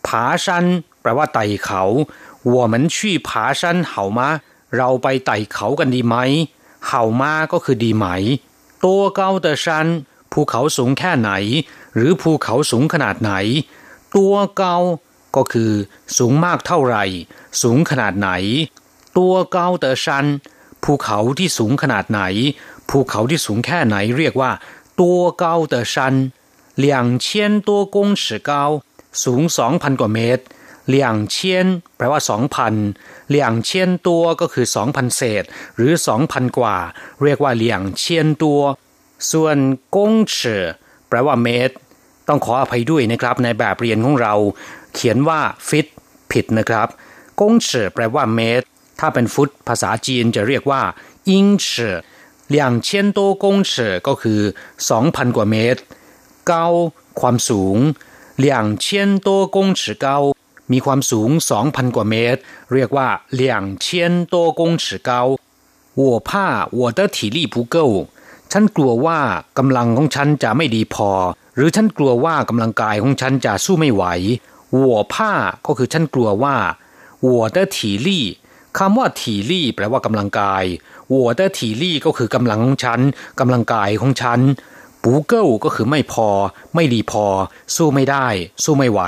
ผาชันแปลว่าไต่เขา我们去爬山好吗เราไปไต่เขากันดีไหม好吗ก็คือดีไหม多高的山ภูเขาสูงแค่ไหนหรือภูเขาสูงขนาดไหน多高ก็คือสูงมากเท่าไหร่สูงขนาดไหน多高的山ภูเขาที่สูงขนาดไหนภูเขาที่สูงแค่ไหนเรียกว่า多高的山2000多公尺高สูง 2,000 กว่าเมตร2000แปลว่า 2,000 2000ตัวก็คือ 2,000 เศษหรือ 2,000 กว่าเรียกว่า2000ตัวส่วนกงชื่อแปลว่าเมตรต้องขออภัยด้วยนะครับในแบบเรียนของเราเขียนว่าฟิตผิดนะครับกงชื่อแปลว่าเมตรถ้าเป็นฟุตภาษาจีนจะเรียกว่าอิงชื่อ2000多公尺ก็คือ 2,000 กว่าเมตรเก้าความสูง2000多公尺เก้ามีความสูง 2,000 กว่าเมตรเรียกว่า2000多公尺เก้า我怕我的体力不够ฉันกลัวว่ากำลังของฉันจะไม่ดีพอหรือฉันกลัวว่ากำลังกายของฉันจะสู้ไม่ไหว我怕ก็คือฉันกลัวว่า我的体力คำว่า体力แปลว่ากำลังกาย我的体力ก็คือกำลังของฉันกำลังกายของฉันปูเก้าก็คือไม่พอไม่ดีพอสู้ไม่ได้สู้ไม่ไหว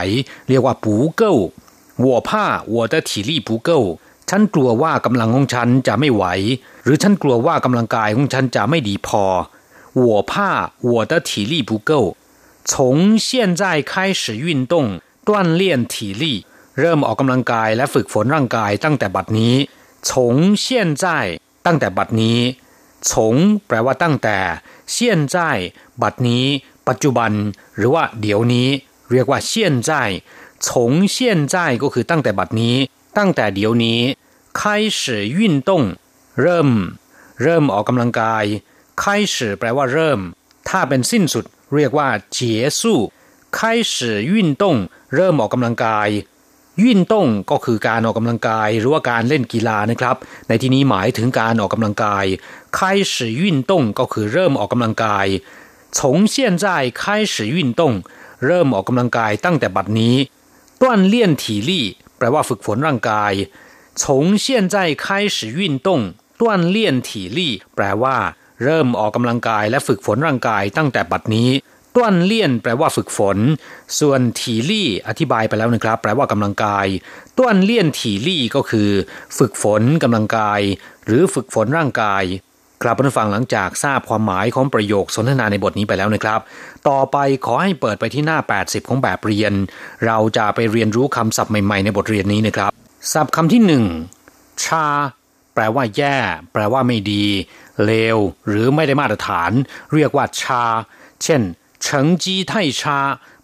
เรียกว่าปูเก้า我怕我的体力不够ฉันกลัวว่ากำลังของฉันจะไม่ไหวหรือฉันกลัวว่ากำลังกายของฉันจะไม่ดีพอ我怕我的体力不够从现在开始运动锻炼体力เริ่มออกกำลังกายและฝึกฝนร่างกายตั้งแต่บัดนี้从现在ตั้งแต่บัดนี้สงแปลว่าตั้งแต่เซียนใจบัดนี้ปัจจุบันหรือว่าเดี๋ยวนี้เรียกว่าเซียนใจสงเซียนใจก็คือตั้งแต่บัดนี้ตั้งแต่เดี๋ยวนี้开始运动เริ่มออกกำลังกาย开始แปลว่าเริ่มถ้าเป็นสิ้นสุดเรียกว่า结束开始运动เริ่มออกกำลังกาย ยื่นต้งก็คือการออกกำลังกายหรือว่าการเล่นกีฬานะครับในที่นี้หมายถึงการออกกำลังกายไข้สือยื่นต้งก็คือเริ่มออกกำลังกาย从现在开始运动เริ่มออกกำลังกายตั้งแต่บัดนี้ต้วนเลี่ยนถี่ลี่แปลว่าฝึกฝนร่างกาย从现在开始运动ต้วนเลี่ยนถี่ลี่แปลว่าเริ่มออกกำลังกายและฝึกฝนร่างกายตั้งแต่บัดนี้ต้วนเลี่ยนแปลว่าฝึกฝนส่วนถี่ลี่อธิบายไปแล้วนะครับแปลว่ากำลังกายต้วนเลี่ยนถี่ลี่ก็คือฝึกฝนกำลังกายหรือฝึกฝนร่างกายครับผู้ฟังหลังจากทราบความหมายของประโยคสนทนาในบทนี้ไปแล้วนะครับต่อไปขอให้เปิดไปที่หน้า80ของแบบเรียนเราจะไปเรียนรู้คำศัพท์ใหม่ๆในบทเรียนนี้นะครับศัพท์คำที่1ชาแปลว่าแย่แปลว่าไม่ดีเลวหรือไม่ได้มาตรฐานเรียกว่าชาเช่น成绩太差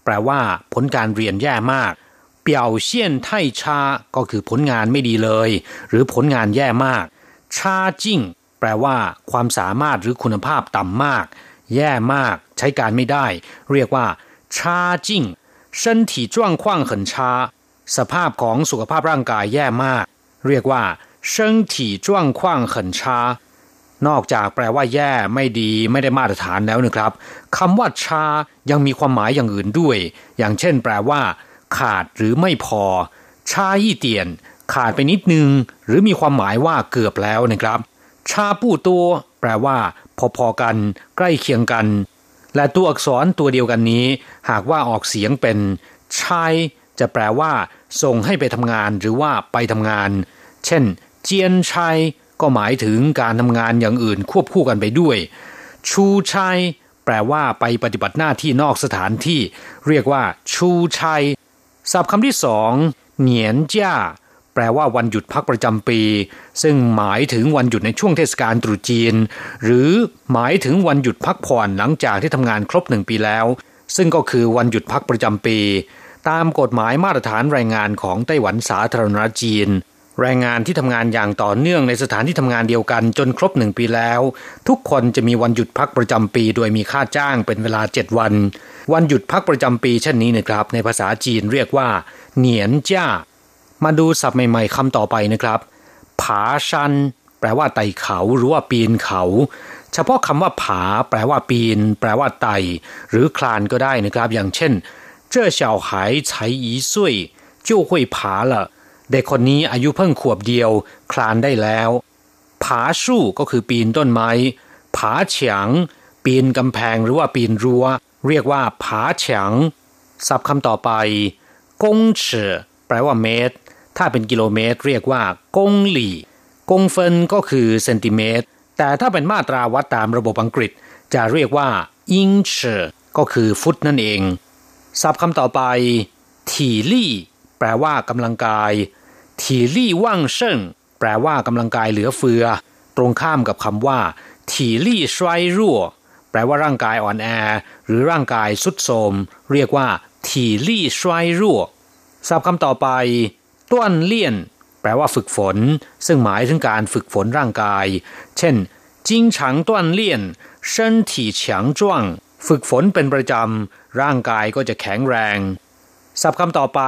แปลว่าผลการเรียนแย่มาก表现太差ก็คือผลงานไม่ดีเลยหรือผลงานแย่มากชาจิ้งแปลว่าความสามารถหรือคุณภาพต่ำมากแย่มากใช้การไม่ได้เรียกว่าชาจิ้ง身体状况很差สภาพของสุขภาพร่างกายแย่มากเรียกว่า身体状况很差นอกจากแปลว่าแย่ไม่ดีไม่ได้มาตรฐานแล้วนะครับคำว่าชายังมีความหมายอย่างอื่นด้วยอย่างเช่นแปลว่าขาดหรือไม่พอชายี่เตียนขาดไปนิดนึงหรือมีความหมายว่าเกือบแล้วนะครับชาปู้ตัวแปลว่าพอๆกันใกล้เคียงกันและตัวอักษรตัวเดียวกันนี้หากว่าออกเสียงเป็นชายจะแปลว่าส่งให้ไปทำงานหรือว่าไปทำงานเช่นเจียนชายก็หมายถึงการทำงานอย่างอื่นควบคู่กันไปด้วยชูชัยแปลว่าไปปฏิบัติหน้าที่นอกสถานที่เรียกว่าชูชัยศัพท์คำที่2เหนียนจ้าแปลว่าวันหยุดพักประจำปีซึ่งหมายถึงวันหยุดในช่วงเทศกาลตรุษจีนหรือหมายถึงวันหยุดพักผ่อนหลังจากที่ทำงานครบ1ปีแล้วซึ่งก็คือวันหยุดพักประจำปีตามกฎหมายมาตรฐานแรงงานของไต้หวันสาธารณรัฐจีนแรงงานที่ทำงานอย่างต่อเนื่องในสถานที่ทำงานเดียวกันจนครบ1ปีแล้วทุกคนจะมีวันหยุดพักประจำปีโดยมีค่าจ้างเป็นเวลา7วันวันหยุดพักประจำปีเช่นนี้นะครับในภาษาจีนเรียกว่าเหนียนจ้ามาดูศัพท์ใหม่ๆคำต่อไปนะครับผาชันแปลว่าไต่เขาหรือว่าปีนเขาเฉพาะคำว่าผาแปลว่าปีนแปลว่าไต่หรือคลานก็ได้นะครับอย่างเช่น这小孩才一岁就会爬了เด็กคนนี้อายุเพิ่งขวบเดียวคลานได้แล้วผาสู้ก็คือปีนต้นไม้ผาเฉียงปีนกำแพงหรือว่าปีนรั้วเรียกว่าผาเฉียงศัพท์คำต่อไปกงเฉอแปลว่าเมตรถ้าเป็นกิโลเมตรเรียกว่ากงหลี่กงเฟินก็คือเซนติเมตรแต่ถ้าเป็นมาตราวัดตามระบบอังกฤษจะเรียกว่าอิงเฉอก็คือฟุตนั่นเองศัพท์คำต่อไปถี่ลี่แปลว่ากำลังกาย体力旺盛แปลว่ากำลังกายเหลือเฟือตรงข้ามกับคำว่า体力衰弱แปลว่าร่างกายอ่อนแอหรือร่างกายทรุดโทรมเรียกว่า体力衰弱ศัพท์คำต่อไปต้วนเลี่ยนแปลว่าฝึกฝนซึ่งหมายถึงการฝึกฝนร่างกายเช่น经常锻炼身体强壮ฝึกฝนเป็นประจำร่างกายก็จะแข็งแรงศัพท์คำต่อไป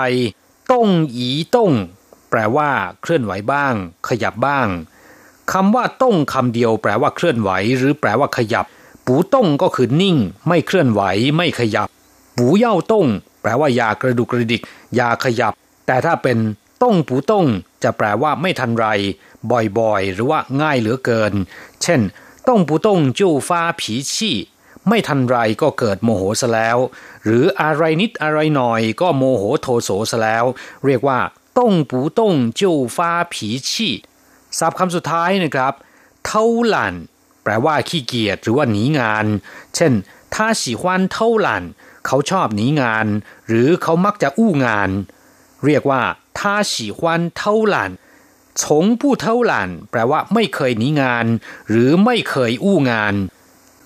ต้งอีต้งแปลว่าเคลื่อนไหวบ้างขยับบ้างคำว่าต้งคำเดียวแปลว่าเคลื่อนไหวหรือแปลว่าขยับปูต้งก็คือนิ่งไม่เคลื่อนไหวไม่ขยับปูเย่าต้งแปลว่าอย่ากระดุกกระดิกอย่าขยับแต่ถ้าเป็นต้งปูต้งจะแปลว่าไม่ทันไรบ่อยๆหรือว่าง่ายเหลือเกินเช่นต้งปูต้งจู้ฟ้าผีชี่ไม่ทันไรก็เกิดโมโหซะแล้วหรืออะไรนิดอะไรหน่อยก็โมโหโทโสซะแล้วเรียกว่าต้งปูต้งจู้ฟ้าผีชี่ศัพท์คำสุดท้ายนะครับเท่าหลันแปลว่าขี้เกียจหรือว่าหนีงานเช่นถ้าสีควันเท่าหลันเขาชอบหนีงานหรือเขามักจะอู้งานเรียกว่าถ้าสีควันเท่าหลันชงผู้เท่าหลันแปลว่าไม่เคยหนีงานหรือไม่เคยอู้งาน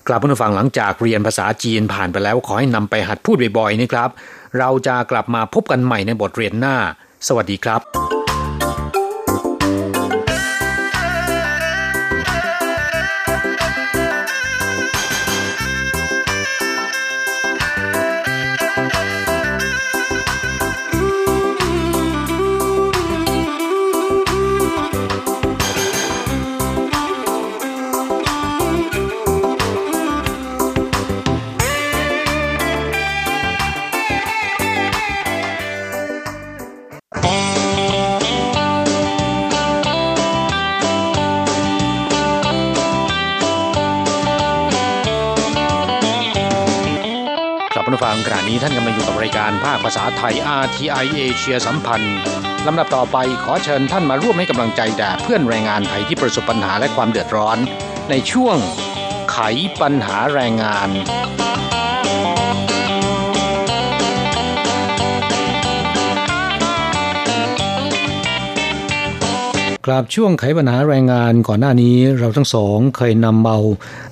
กลับมาฟังหลังจากเรียนภาษาจีนผ่านไปแล้วขอให้นำไปหัดพูดบ่อยๆนะครับเราจะกลับมาพบกันใหม่ในบทเรียนหน้าสวัสดีครับ ผู้ฟังขณะนี้ท่านกำลังอยู่กับรายการภาคภาษาไทย RTI เอเชียสัมพันธ์ลำดับต่อไปขอเชิญท่านมาร่วมให้กำลังใจแด่เพื่อนแรงงานไทยที่ประสบปัญหาและความเดือดร้อนในช่วงไขปัญหาแรงงานกลับช่วงไขปัญหาแรงงานก่อนหน้านี้เราทั้งสองเคยนำเอา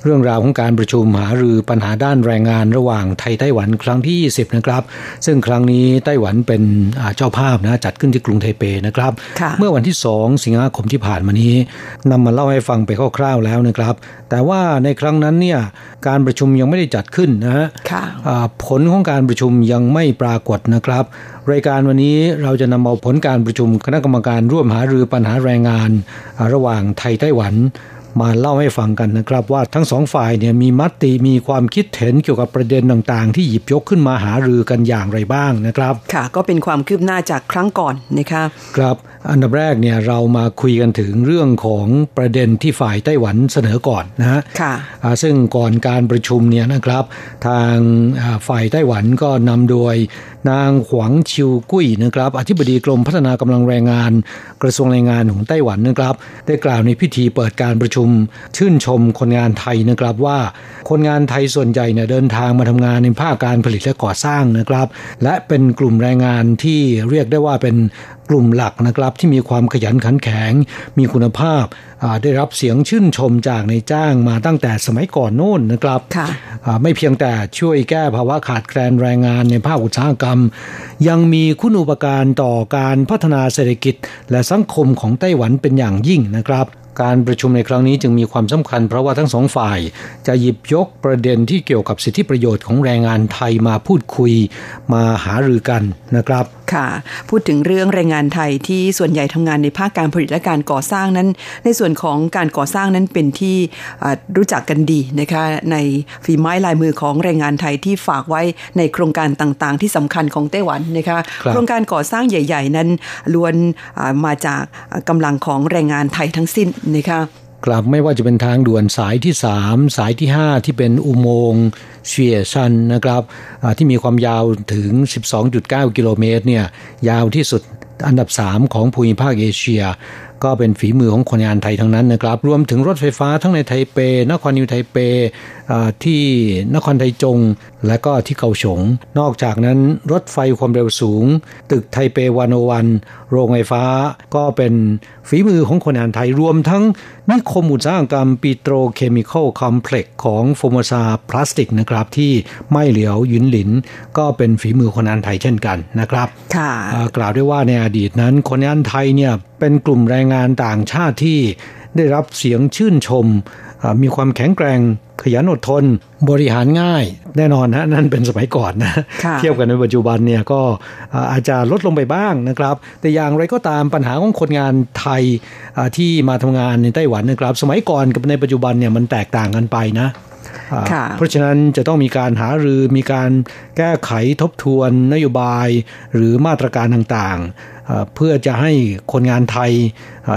เรื่องราวของการประชุมหารือปัญหาด้านแรงงานระหว่างไทยไต้หวันครั้งที่20นะครับซึ่งครั้งนี้ไต้หวันเป็นเจ้าภาพนะจัดขึ้นที่กรุงไทเปนะครับเมื่อวันที่2สิงหาคมที่ผ่านมานี้นำมาเล่าให้ฟังไปคร่าวๆแล้วนะครับแต่ว่าในครั้งนั้นเนี่ยการประชุมยังไม่ได้จัดขึ้นนะฮะผลของการประชุมยังไม่ปรากฏนะครับรายการวันนี้เราจะนำเอาผลการประชุมคณะกรรมการร่วมหารือปัญหาแรงงานระหว่างไทยไต้หวันมาเล่าให้ฟังกันนะครับว่าทั้งสองฝ่ายเนี่ยมีมติมีความคิดเห็นเกี่ยวกับประเด็นต่างๆที่หยิบยกขึ้นมาหารือกันอย่างไรบ้างนะครับค่ะก็เป็นความคืบหน้าจากครั้งก่อนนะคะครับอันดับแรกเนี่ยเรามาคุยกันถึงเรื่องของประเด็นที่ฝ่ายไต้หวันเสนอก่อนนะฮะค่ะซึ่งก่อนการประชุมเนี่ยนะครับทางฝ่ายไต้หวันก็นำโดยนางหวังชิวกุ้ยนะครับอธิบดีกรมพัฒนากำลังแรงงานกระทรวงแรงงานของไต้หวันนะครับได้กล่าวในพิธีเปิดการประชุมชื่นชมคนงานไทยนะครับว่าคนงานไทยส่วนใหญ่เนี่ยเดินทางมาทำงานในภาคการผลิตและก่อสร้างนะครับและเป็นกลุ่มแรงงานที่เรียกได้ว่าเป็นกลุ่มหลักนะครับที่มีความขยันขันแข็งมีคุณภาพได้รับเสียงชื่นชมจากนายจ้างมาตั้งแต่สมัยก่อนโน้นนะครับไม่เพียงแต่ช่วยแก้ภาวะขาดแคลนแรงงานในภาคอุตสาหกรรมยังมีคุณูปการต่อการพัฒนาเศรษฐกิจและสังคมของไต้หวันเป็นอย่างยิ่งนะครับการประชุมในครั้งนี้จึงมีความสำคัญเพราะว่าทั้งสองฝ่ายจะหยิบยกประเด็นที่เกี่ยวกับสิทธิประโยชน์ของแรงงานไทยมาพูดคุยมาหารือกันนะครับค่ะพูดถึงเรื่องแรงงานไทยที่ส่วนใหญ่ทำงานในภาคการผลิตและการก่อสร้างนั้นในส่วนของการก่อสร้างนั้นเป็นที่รู้จักกันดีนะคะในฝีไม้ลายมือของแรงงานไทยที่ฝากไว้ในโครงการต่างๆที่สำคัญของไต้หวันนะคะโครงการก่อสร้างใหญ่ๆนั้นล้วนมาจากกำลังของแรงงานไทยทั้งสิ้นนะคะกลับไม่ว่าจะเป็นทางด่วนสายที่3สายที่5ที่เป็นอุโมงค์เฉียชันนะครับที่มีความยาวถึง 12.9 กิโลเมตรเนี่ยยาวที่สุดอันดับ3ของภูมิภาคเอเชียก็เป็นฝีมือของคนงานไทยทั้งนั้นนะครับรวมถึงรถไฟฟ้าทั้งในไทเปนครนิวยอร์กไทเปที่นครไทจงและก็ที่เกาสงนอกจากนั้นรถไฟความเร็วสูงตึกไทเป101โรงไฟฟ้าก็เป็นฝีมือของคนงานไทยรวมทั้งนิคมอุตสาหกรรมปิโตรเคมีคอลคอมเพล็กซ์ของโฟมซาพลาสติกนะครับที่ไม่เหลียวยุนหลินก็เป็นฝีมือคนงานไทยเช่นกันนะครับกล่าวได้ว่าในอดีตนั้นคนงานไทยเนี่ยเป็นกลุ่มแรงงานต่างชาติที่ได้รับเสียงชื่นชมมีความแข็งแกร่งขยันอดทนบริหารง่ายแน่นอนนะนั่นเป็นสมัยก่อนนะเทียบกันในปัจจุบันเนี่ยก็อาจจะลดลงไปบ้างนะครับแต่อย่างไรก็ตามปัญหาของคนงานไทยที่มาทำงานในไต้หวันนะครับสมัยก่อนกับในปัจจุบันเนี่ยมันแตกต่างกันไปนะเพราะฉะนั้นจะต้องมีการหารือมีการแก้ไขทบทวนนโยบายหรือมาตรการต่างๆเพื่อจะให้คนงานไทย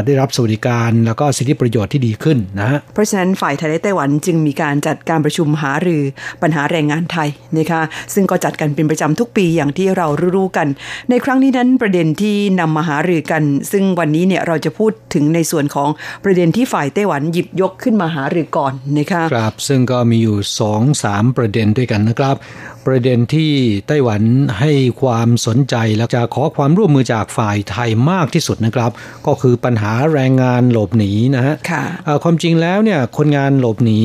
ได้รับสวัสดิการแล้วก็สิทธิประโยชน์ที่ดีขึ้นนะฮะเพราะฉะนั้นฝ่ายไทยและไต้หวันจึงมีการจัดการประชุมหารือปัญหาแรงงานไทยนะคะซึ่งก็จัดกันเป็นประจำทุกปีอย่างที่เรารู้กันในครั้งนี้นั้นประเด็นที่นำมาหารือกันซึ่งวันนี้เนี่ยเราจะพูดถึงในส่วนของประเด็นที่ฝ่ายไต้หวันหยิบยกขึ้นมาหารือก่อนนะคะครับซึ่งก็มีอยู่ 2-3 ประเด็นด้วยกันนะครับประเด็นที่ไต้หวันให้ความสนใจและจะขอความร่วมมือจากฝ่ายไทยมากที่สุดนะครับก็คือปัญหาแรงงานหลบหนีนะฮะความจริงแล้วเนี่ยคนงานหลบหนี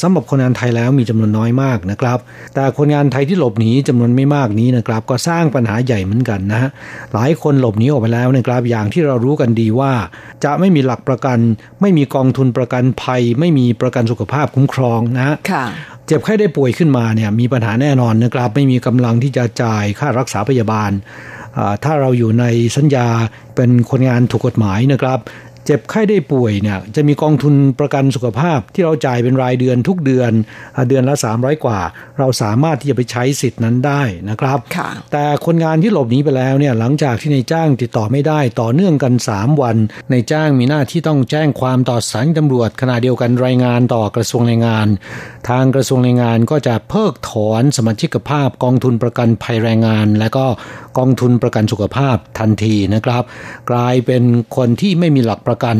สำหรับคนงานไทยแล้วมีจำนวนน้อยมากนะครับแต่คนงานไทยที่หลบหนีจำนวนไม่มากนี้นะครับก็สร้างปัญหาใหญ่เหมือนกันนะหลายคนหลบหนีออกไปแล้วนะครับอย่างที่เรารู้กันดีว่าจะไม่มีหลักประกันไม่มีกองทุนประกันภัยไม่มีประกันสุขภาพคุ้มครองนะเจ็บไข้ได้ป่วยขึ้นมาเนี่ยมีปัญหาแน่นอนนะครับไม่มีกำลังที่จะจ่ายค่ารักษาพยาบาลถ้าเราอยู่ในสัญญาเป็นคนงานถูกกฎหมายนะครับ เจ็บไข้ได้ป่วยเนี่ยจะมีกองทุนประกันสุขภาพที่เราจ่ายเป็นรายเดือนทุกเดือนเดือนละ300กว่าเราสามารถที่จะไปใช้สิทธิ์นั้นได้นะครับแต่คนงานที่หลบหนีไปแล้วเนี่ยหลังจากที่นายจ้างติดต่อไม่ได้ต่อเนื่องกัน3วันนายจ้างมีหน้าที่ต้องแจ้งความต่อศาลตำรวจขณะเดียวกันรายงานต่อกระทรวงแรงงานทางกระทรวงแรงงานก็จะเพิกถอนสมาชิกภาพกองทุนประกันภัยแรงงานและก็กองทุนประกันสุขภาพทันทีนะครับกลายเป็นคนที่ไม่มีหลักประกัน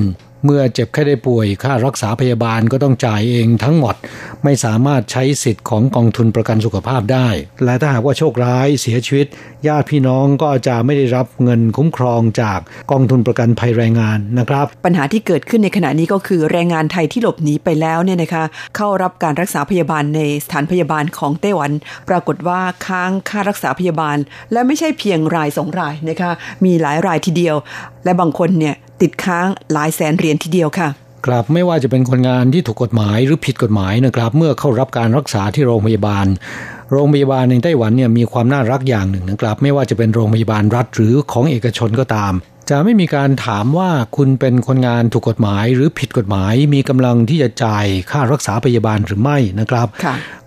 เมื่อเจ็บแค่ได้ป่วยค่ารักษาพยาบาลก็ต้องจ่ายเองทั้งหมดไม่สามารถใช้สิทธิ์ของกองทุนประกันสุขภาพได้และถ้าหากว่าโชคร้ายเสียชีวิตญาติพี่น้องก็จะไม่ได้รับเงินคุ้มครองจากกองทุนประกันภัยแรงงานนะครับปัญหาที่เกิดขึ้นในขณะนี้ก็คือแรงงานไทยที่หลบหนีไปแล้วเนี่ยนะคะเข้ารับการรักษาพยาบาลในสถานพยาบาลของไต้หวันปรากฏว่าค้างค่ารักษาพยาบาลและไม่ใช่เพียงราย2รายนะคะมีหลายรายทีเดียวและบางคนเนี่ยติดค้างหลายแสนเหรียญทีเดียวค่ะครับไม่ว่าจะเป็นคนงานที่ถูกกฎหมายหรือผิดกฎหมายนะครับเมื่อเข้ารับการรักษาที่โรงพยาบาลในไต้หวันเนี่ยมีความน่ารักอย่างหนึ่งนะครับไม่ว่าจะเป็นโรงพยาบาลรัฐหรือของเอกชนก็ตามจะไม่มีการถามว่าคุณเป็นคนงานถูกกฎหมายหรือผิดกฎหมายมีกำลังที่จะจ่ายค่ารักษาพยาบาลหรือไม่นะครับ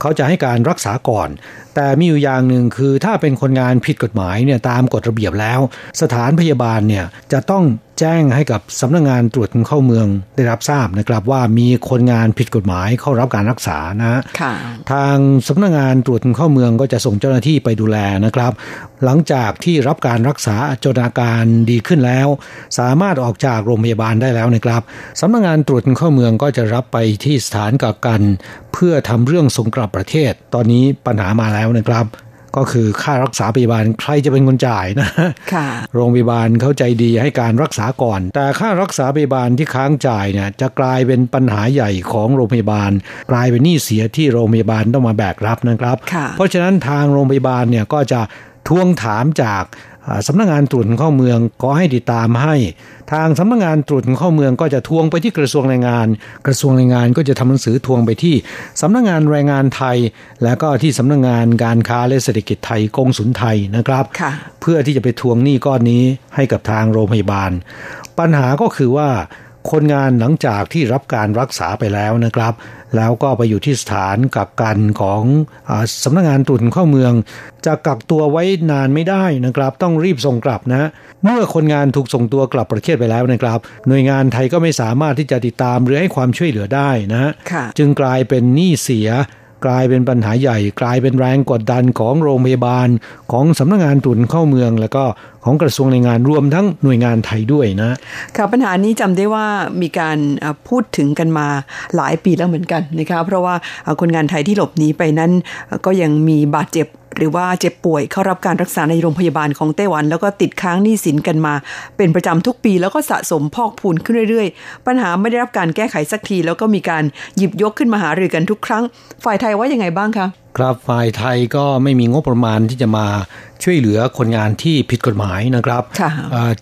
เขาจะให้การรักษาก่อนแต่มีอยู่อย่างหนึ่งคือถ้าเป็นคนงานผิดกฎหมายเนี่ยตามกฎระเบียบแล้วสถานพยาบาลเนี่ยจะต้องแจ้งให้กับสำนักงานตรวจคนเข้าเมืองได้รับทราบนะครับว่ามีคนงานผิดกฎหมายเข้ารับการรักษานะทางสำนักงานตรวจคนเข้าเมืองก็จะส่งเจ้าหน้าที่ไปดูแลนะครับหลังจากที่รับการรักษาจนอาการดีขึ้นแล้วสามารถออกจากโรงพยาบาลได้แล้วนะครับสำนักงานตรวจคนเข้าเมืองก็จะรับไปที่สถานกักกันเพื่อทำเรื่องส่งกลับประเทศตอนนี้ปัญหามาแล้วนะครับก็คือค่ารักษาพยาบาลใครจะเป็นคนจ่ายนะโรงพยาบาลเข้าใจดีให้การรักษาก่อนแต่ค่ารักษาพยาบาลที่ค้างจ่ายเนี่ยจะกลายเป็นปัญหาใหญ่ของโรงพยาบาลกลายเป็นหนี้เสียที่โรงพยาบาลต้องมาแบกรับนะครับเพราะฉะนั้นทางโรงพยาบาลเนี่ยก็จะทวงถามจากสำนักงานตรวจคนเข้าเมืองขอให้ติดตามให้ทางสำนักงานตรวจคนเข้าเมืองก็จะทวงไปที่กระทรวงแรงงานกระทรวงแรงงานก็จะทำหนังสือทวงไปที่สำนักงานแรงงานไทยและก็ที่สำนักงานการค้าและเศรษฐกิจไทยกงสุลไทยนะครับเพื่อที่จะไปทวงหนี้ก้อนนี้ให้กับทางโรงพยาบาลปัญหาก็คือว่าคนงานหลังจากที่รับการรักษาไปแล้วนะครับแล้วก็ไปอยู่ที่สถานกักกันของสำนักงานตรวจคนเข้าเมืองจะกักตัวไว้นานไม่ได้นะครับต้องรีบส่งกลับนะเมื่อคนงานถูกส่งตัวกลับประเทศไปแล้วนะครับหน่วยงานไทยก็ไม่สามารถที่จะติดตามหรือให้ความช่วยเหลือได้นะจึงกลายเป็นหนี้เสียกลายเป็นปัญหาใหญ่กลายเป็นแรงกดดันของโรงพยาบาลของสำนักงานตรวจเข้าเมืองและก็ของกระทรวงแรงงานรวมทั้งหน่วยงานไทยด้วยนะค่ะปัญหานี้จำได้ว่ามีการพูดถึงกันมาหลายปีแล้วเหมือนกันนะคะเพราะว่าคนงานไทยที่หลบหนีไปนั้นก็ยังมีบาดเจ็บหรือว่าเจ็บป่วยเข้ารับการรักษาในโรงพยาบาลของไต้หวันแล้วก็ติดค้างหนี้สินกันมาเป็นประจำทุกปีแล้วก็สะสมพอกพูนขึ้นเรื่อยๆปัญหาไม่ได้รับการแก้ไขสักทีแล้วก็มีการหยิบยกขึ้นมาหารือกันทุกครั้งฝ่ายไทยว่ายังไงบ้างคะครับฝ่ายไทยก็ไม่มีงบประมาณที่จะมาช่วยเหลือคนงานที่ผิดกฎหมายนะครับ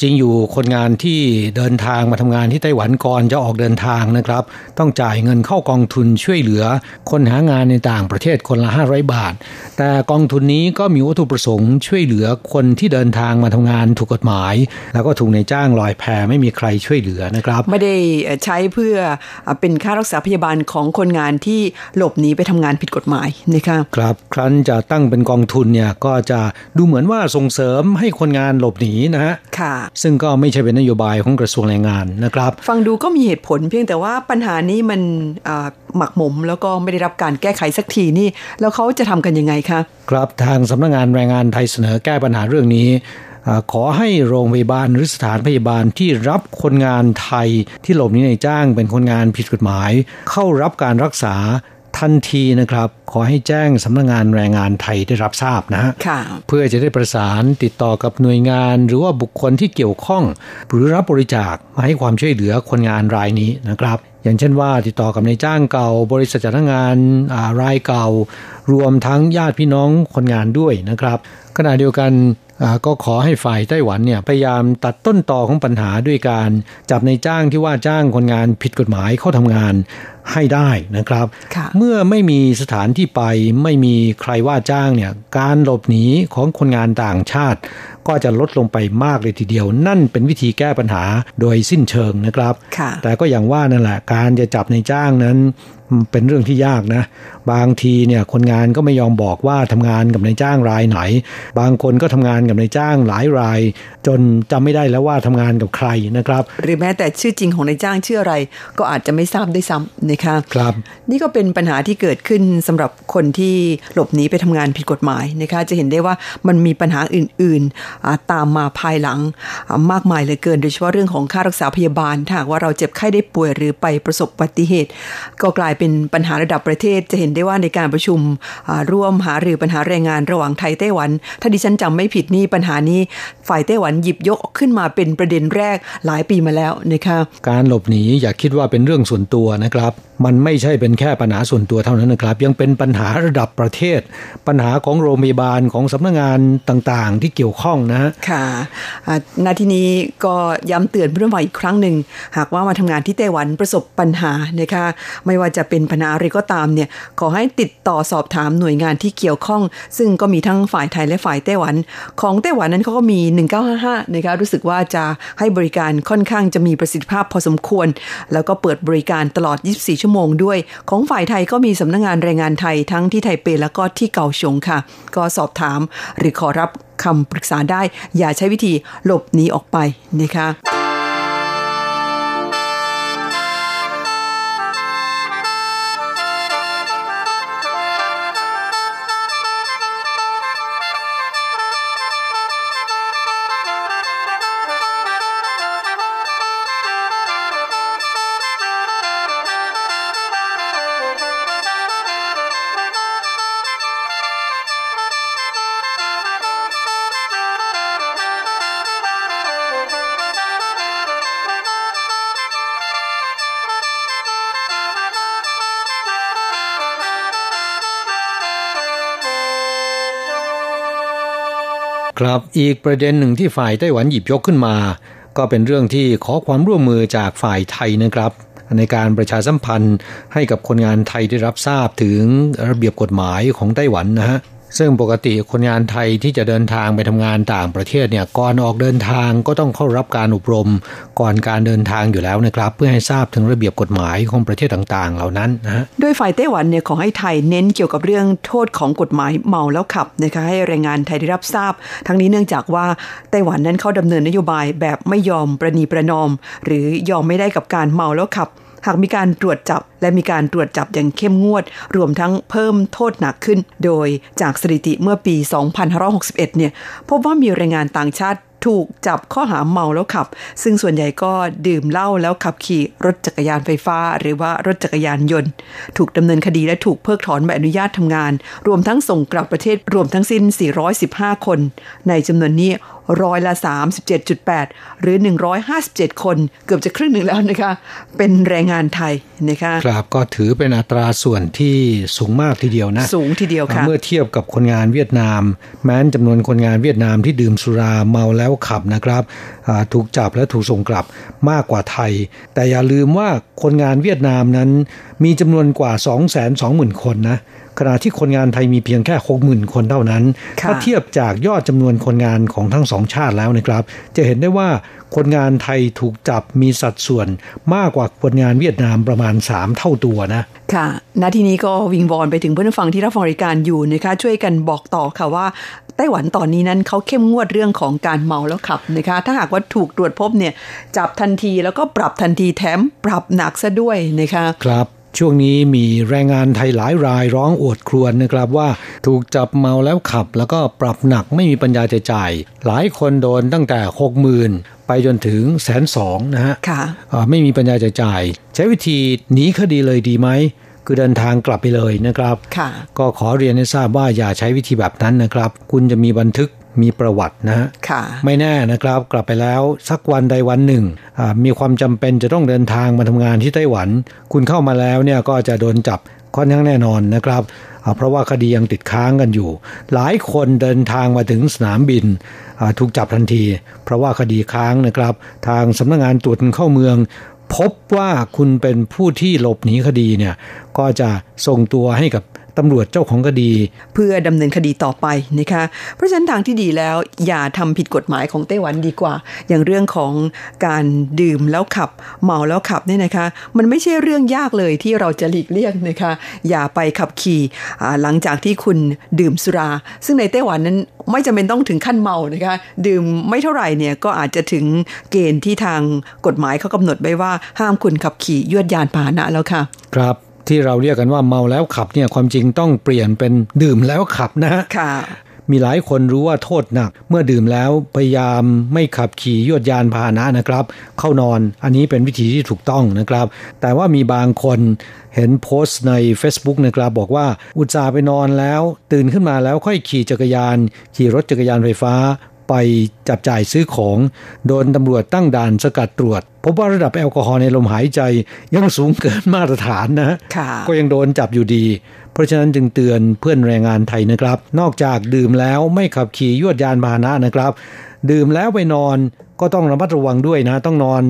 จริงอยู่คนงานที่เดินทางมาทำงานที่ไต้หวันก่อนจะออกเดินทางนะครับต้องจ่ายเงินเข้ากองทุนช่วยเหลือคนหางานในต่างประเทศคนละ500บาทแต่กองทุนนี้ก็มีวัตถุประสงค์ช่วยเหลือคนที่เดินทางมาทำงานถูกกฎหมายแล้วก็ถูกนายจ้างลอยแพไม่มีใครช่วยเหลือนะครับไม่ได้ใช้เพื่อเป็นค่ารักษาพยาบาลของคนงานที่หลบหนีไปทำงานผิดกฎหมายนะคะครับครั้นจะตั้งเป็นกองทุนเนี่ยก็จะดูเหมือนว่าส่งเสริมให้คนงานหลบหนีนะฮะซึ่งก็ไม่ใช่เป็นนโยบายของกระทรวงแรงงานนะครับฟังดูก็มีเหตุผลเพียงแต่ว่าปัญหานี้มันหมักหมมแล้วก็ไม่ได้รับการแก้ไขสักทีนี่แล้วเขาจะทำกันยังไงคะครับทางสำนักงานแรงงานไทยเสนอแก้ปัญหาเรื่องนี้ขอให้โรงพยาบาลหรือสถานพยาบาลที่รับคนงานไทยที่หลบหนีนายจ้างเป็นคนงานผิดกฎหมายเข้ารับการรักษาทันทีนะครับขอให้แจ้งสำนักงานแรงงานไทยได้รับทราบนะฮะเพื่อจะได้ประสานติดต่อกับหน่วยงานหรือว่าบุคคลที่เกี่ยวข้องหรือรับบริจาคมาให้ความช่วยเหลือคนงานรายนี้นะครับอย่างเช่นว่าติดต่อกับนายจ้างเก่าบริษัทจ้างงานรายเก่ารวมทั้งญาติพี่น้องคนงานด้วยนะครับขณะเดียวกันก็ขอให้ฝ่ายไต้หวันเนี่ยพยายามตัดต้นตอของปัญหาด้วยการจับนายจ้างที่ว่าจ้างคนงานผิดกฎหมายเข้าทำงานให้ได้นะครับเมื่อไม่มีสถานที่ไปไม่มีใครว่าจ้างเนี่ยการหลบหนีของคนงานต่างชาติ ก็จะลดลงไปมากเลยทีเดียวนั่นเป็นวิธีแก้ปัญหาโดยสิ้นเชิงนะครับแต่ก็อย่างว่านั่นแหละการจะจับนายจ้างนั้นเป็นเรื่องที่ยากนะบางทีเนี่ยคนงานก็ไม่ยอมบอกว่าทำงานกับนายจ้างรายไหนบางคนก็ทำงานกับนายจ้างหลายรายจนจำไม่ได้แล้วว่าทำงานกับใครนะครับหรือแม้แต่ชื่อจริงของนายจ้างชื่ออะไรก็อาจจะไม่ทราบด้วยซ้ำนะคะครับนี่ก็เป็นปัญหาที่เกิดขึ้นสำหรับคนที่หลบหนีไปทำงานผิดกฎหมายนะคะจะเห็นได้ว่ามันมีปัญหาอื่นๆตามมาภายหลังมากมายเหลือเกินโดยเฉพาะเรื่องของค่ารักษาพยาบาลถ้าหากว่าเราเจ็บไข้ได้ป่วยหรือไปประสบอุบัติเหตุก็กลายเป็นปัญหาระดับประเทศจะเห็นได้ว่าในการประชุมร่วมหารือปัญหาแรงงานระหว่างไทยไต้หวันถ้าดิฉันจำไม่ผิดนี่ปัญหานี้ฝ่ายไต้หวันหยิบยกขึ้นมาเป็นประเด็นแรกหลายปีมาแล้วนะคะการหลบหนีอย่าคิดว่าเป็นเรื่องส่วนตัวนะครับมันไม่ใช่เป็นแค่ปัญหาส่วนตัวเท่านั้นนะครับยังเป็นปัญหาระดับประเทศปัญหาของโรงพยาบาลของสำนักงานต่างๆที่เกี่ยวข้องนะค่ะณที่นี้ก็ย้ำเตือนเพื่อนๆอีกครั้งหนึ่งหากว่ามาทำงานที่ไต้หวันประสบปัญหานะคะไม่ว่าจะเป็นปัญหาอะไรก็ตามเนี่ยขอให้ติดต่อสอบถามหน่วยงานที่เกี่ยวข้องซึ่งก็มีทั้งฝ่ายไทยและฝ่ายไต้หวันของไต้หวันนั้นเขาก็มี1955นะคะรู้สึกว่าจะให้บริการค่อนข้างจะมีประสิทธิภาพพอสมควรแล้วก็เปิดบริการตลอด24ชั่วโมงด้วยของฝ่ายไทยก็มีสำนักงานแรงงานไทยทั้งที่ไทเปแล้วก็ที่เก่าชงค่ะก็สอบถามหรือขอรับคำปรึกษาได้อย่าใช้วิธีหลบหนีออกไปนะคะครับอีกประเด็นหนึ่งที่ฝ่ายไต้หวันหยิบยกขึ้นมาก็เป็นเรื่องที่ขอความร่วมมือจากฝ่ายไทยนะครับในการประชาสัมพันธ์ให้กับคนงานไทยได้รับทราบถึงระเบียบกฎหมายของไต้หวันนะฮะซึ่งปกติคนงานไทยที่จะเดินทางไปทำงานต่างประเทศเนี่ยก่อนออกเดินทางก็ต้องเข้ารับการอบรมก่อนการเดินทางอยู่แล้วนะครับเพื่อให้ทราบถึงระเบียบกฎหมายของประเทศต่างๆเหล่านั้นนะโดยฝ่ายไต้หวันเนี่ยขอให้ไทยเน้นเกี่ยวกับเรื่องโทษของกฎหมายเมาแล้วขับนะคะให้แรงงานไทยได้รับทราบทั้งนี้เนื่องจากว่าไต้หวันนั้นเขาดำเนินนโยบายแบบไม่ยอมประนีประนอมหรือยอมไม่ได้กับการเมาแล้วขับหากมีการตรวจจับและมีการตรวจจับอย่างเข้มงวดรวมทั้งเพิ่มโทษหนักขึ้นโดยจากสถิติเมื่อปี 2561 เนี่ยพบว่ามีแรงงานต่างชาติถูกจับข้อหาเมาแล้วขับซึ่งส่วนใหญ่ก็ดื่มเหล้าแล้วขับขี่รถจักรยานไฟฟ้าหรือว่ารถจักรยานยนต์ถูกดำเนินคดีและถูกเพิกถอนใบอนุญาตทำงานรวมทั้งส่งกลับประเทศรวมทั้งสิ้น415คนในจำนวนนี้ร้อยละ 37.8 หรือ157คนเกือบจะครึ่งหนึ่งแล้วนะคะเป็นแรงงานไทยนะคะครับก็ถือเป็นอัตราส่วนที่สูงมากทีเดียวนะสูงทีเดียวค่ะเมื่อเทียบกับคนงานเวียดนามแม้นจำนวนคนงานเวียดนามที่ดื่มสุราเมาแล้วขับนะครับถูกจับและถูกส่งกลับมากกว่าไทยแต่อย่าลืมว่าคนงานเวียดนามนั้นมีจำนวนกว่า 220,000 คนนะขณะที่คนงานไทยมีเพียงแค่ 60,000 คนเท่านั้นถ้าเทียบจากยอดจำนวนคนงานของทั้งสองชาติแล้วนะครับจะเห็นได้ว่าคนงานไทยถูกจับมีสัดส่วนมากกว่าคนงานเวียดนามประมาณ3เท่าตัวนะค่ะณที่นี้ก็วิงวอนไปถึงเพื่อนผู้ฟังที่รับฟังรายการอยู่นะคะช่วยกันบอกต่อค่ะว่าไต้หวันตอนนี้นั้นเขาเข้มงวดเรื่องของการเมาแล้วขับนะคะถ้าหากว่าถูกตรวจพบเนี่ยจับทันทีแล้วก็ปรับทันทีแถมปรับหนักซะด้วยนะคะครับช่วงนี้มีแรงงานไทยหลายรายร้องโอดครวญนะครับว่าถูกจับเมาแล้วขับแล้วก็ปรับหนักไม่มีปัญญาจะจ่ายหลายคนโดนตั้งแต่ 60,000 ไปจนถึง 120,000 นะฮะไม่มีปัญญาจะจ่ายใช้วิธีหนีคดีเลยดีไหมคือเดินทางกลับไปเลยนะครับก็ขอเรียนให้ทราบว่าอย่าใช้วิธีแบบนั้นนะครับคุณจะมีบันทึกมีประวัตินะฮะไม่แน่นะครับกลับไปแล้วสักวันใดวันหนึ่งมีความจำเป็นจะต้องเดินทางมาทำงานที่ไต้หวันคุณเข้ามาแล้วเนี่ยก็จะโดนจับค่อนข้างแน่นอนนะครับเพราะว่าคดียังติดค้างกันอยู่หลายคนเดินทางมาถึงสนามบินถูกจับทันทีเพราะว่าคดีค้างนะครับทางสำนักงานตรวจคนเข้าเมืองพบว่าคุณเป็นผู้ที่หลบหนีคดีเนี่ยก็จะส่งตัวให้กับ ตำรวจเจ้าของคดีเพื่อดำเนินคดีต่อไปนะคะเพราะฉะนั้นทางที่ดีแล้วอย่าทำผิดกฎหมายของไต้หวันดีกว่าอย่างเรื่องของการดื่มแล้วขับเมาแล้วขับเนี่ยนะคะมันไม่ใช่เรื่องยากเลยที่เราจะหลีกเลี่ยงนะคะอย่าไปขับขี่หลังจากที่คุณดื่มสุราซึ่งในไต้หวันนั้นไม่จำเป็นต้องถึงขั้นเมานะคะดื่มไม่เท่าไหร่เนี่ยก็อาจจะถึงเกณฑ์ที่ทางกฎหมายเขากำหนดไว้ว่าห้ามคุณขับขี่ยวดยานพาหนะแล้วค่ะครับที่เราเรียกกันว่าเมาแล้วขับเนี่ยความจริงต้องเปลี่ยนเป็นดื่มแล้วขับนะฮะค่ะมีหลายคนรู้ว่าโทษหนักเมื่อดื่มแล้วพยายามไม่ขับขี่ยวดยานพาหนะนะครับเข้านอนอันนี้เป็นวิธีที่ถูกต้องนะครับแต่ว่ามีบางคนเห็นโพสต์ใน Facebook นะครับบอกว่าอุตส่าห์ไปนอนแล้วตื่นขึ้นมาแล้วค่อยขี่รถจักรยานไฟฟ้าไปจับจ่ายซื้อของโดนตำรวจตั้งด่านสกัดตรวจพบว่าระดับแอลกอฮอล์ในลมหายใจยังสูงเกินมาตรฐานนะก็ยังโดนจับอยู่ดีเพราะฉะนั้นจึงเตือนเพื่อนแรงงานไทยนะครับนอกจากดื่มแล้วไม่ขับขี่ยวดยานพาหนะนะครับดื่มแล้วไปนอนก็ต้องระมัดระวังด้วยนะต้องนอน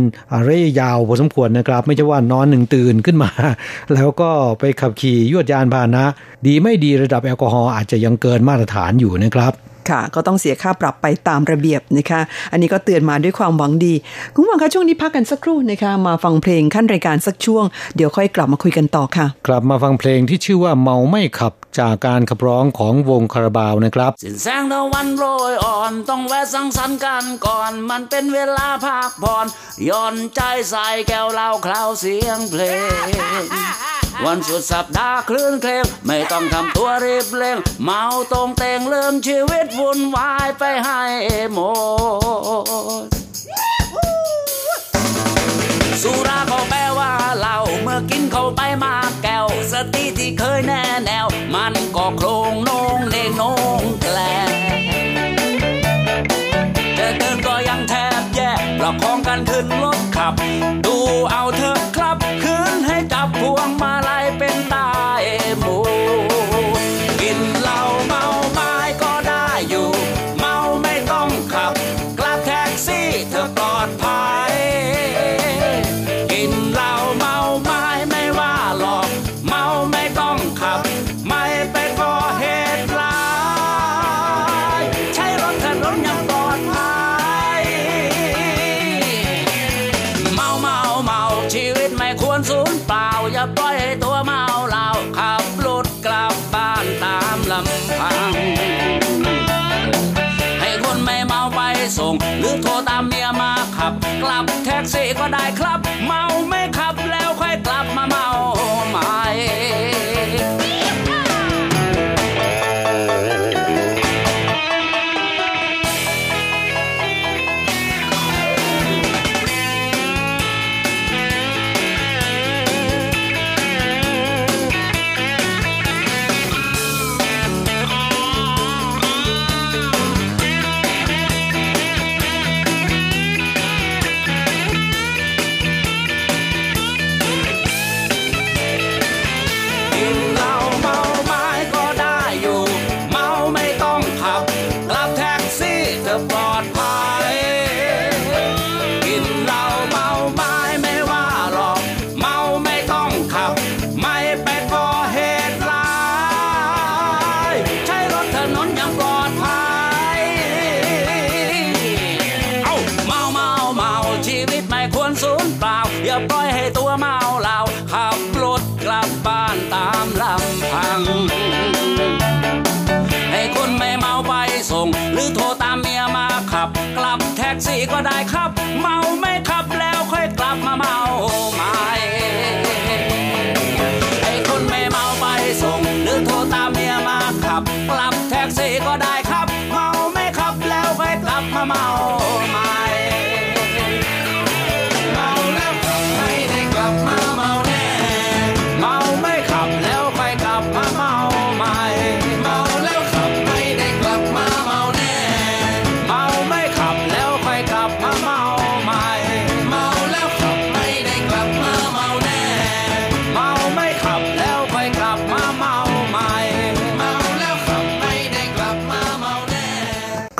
ระยะยาวพอสมควรนะครับไม่ใช่ว่านอนหนึ่งตื่นขึ้นมาแล้วก็ไปขับขี่ยวดยานพาหนะดีไม่ดีระดับแอลกอฮอล์อาจจะยังเกินมาตรฐานอยู่นะครับค่ะก็ต้องเสียค่าปรับไปตามระเบียบนะคะอันนี้ก็เตือนมาด้วยความหวังดีคุณหวังคะช่วงนี้พักกันสักครู่นะคะมาฟังเพลงขั้นรายการสักช่วงเดี๋ยวค่อยกลับมาคุยกันต่อค่ะกลับมาฟังเพลงที่ชื่อว่าเมาไม่ขับจากการขับร้องของวงคาราบาวนะครับเสียงแสงตะวันโรยอ่อนต้องแวะสังสรรค์กันก่อนมันเป็นเวลาพักผ่อนย่อนใจใส่แก้วเหล้าเคล้าเสียงเพลงวันสุดสัปดาห์คลื่นเคลมไม่ต้องทำตัวรีบเร่งเมาตรงเต่งเรื่องชีวิตวุ่นวายไปให้หมดสุราก็แปลว่าเหล้าเมื่อกินเข้าไปมากแก้วสติที่เคยแน่แนวมันก็โครงโน่งเน่งโน่งแกลจะเดินก็ยังแทบแย่ประคองกันขึ้นรถขับดูเอาเธอครับคืนให้จับพวงมาลัยเป็นตาเอหมูกินเหล้าเมาไม้ก็ได้อยู่เมาไม่ต้องขับกลับแท็กซี่เธอปลอดภัยกินเหล้าเมาไม้ไม่ว่าหรอกเมาไม่ต้องขับไม่ไปก่อเหตุร้ายใช้รถถนนยังปลอดภัยเมาเมาเมาชีวิตไม่ควรสูญเปล่าอย่าปล่อยให้ตัวเมาเหล้าขับรถกลับบ้านตามลำพังให้คนไม่เมาไปส่งหรือโทรตามเมียมาขับกลับแท็กซี่ก็ได้ครับเมาไม่ขับแล้วค่อยกลับมาเมาใหม่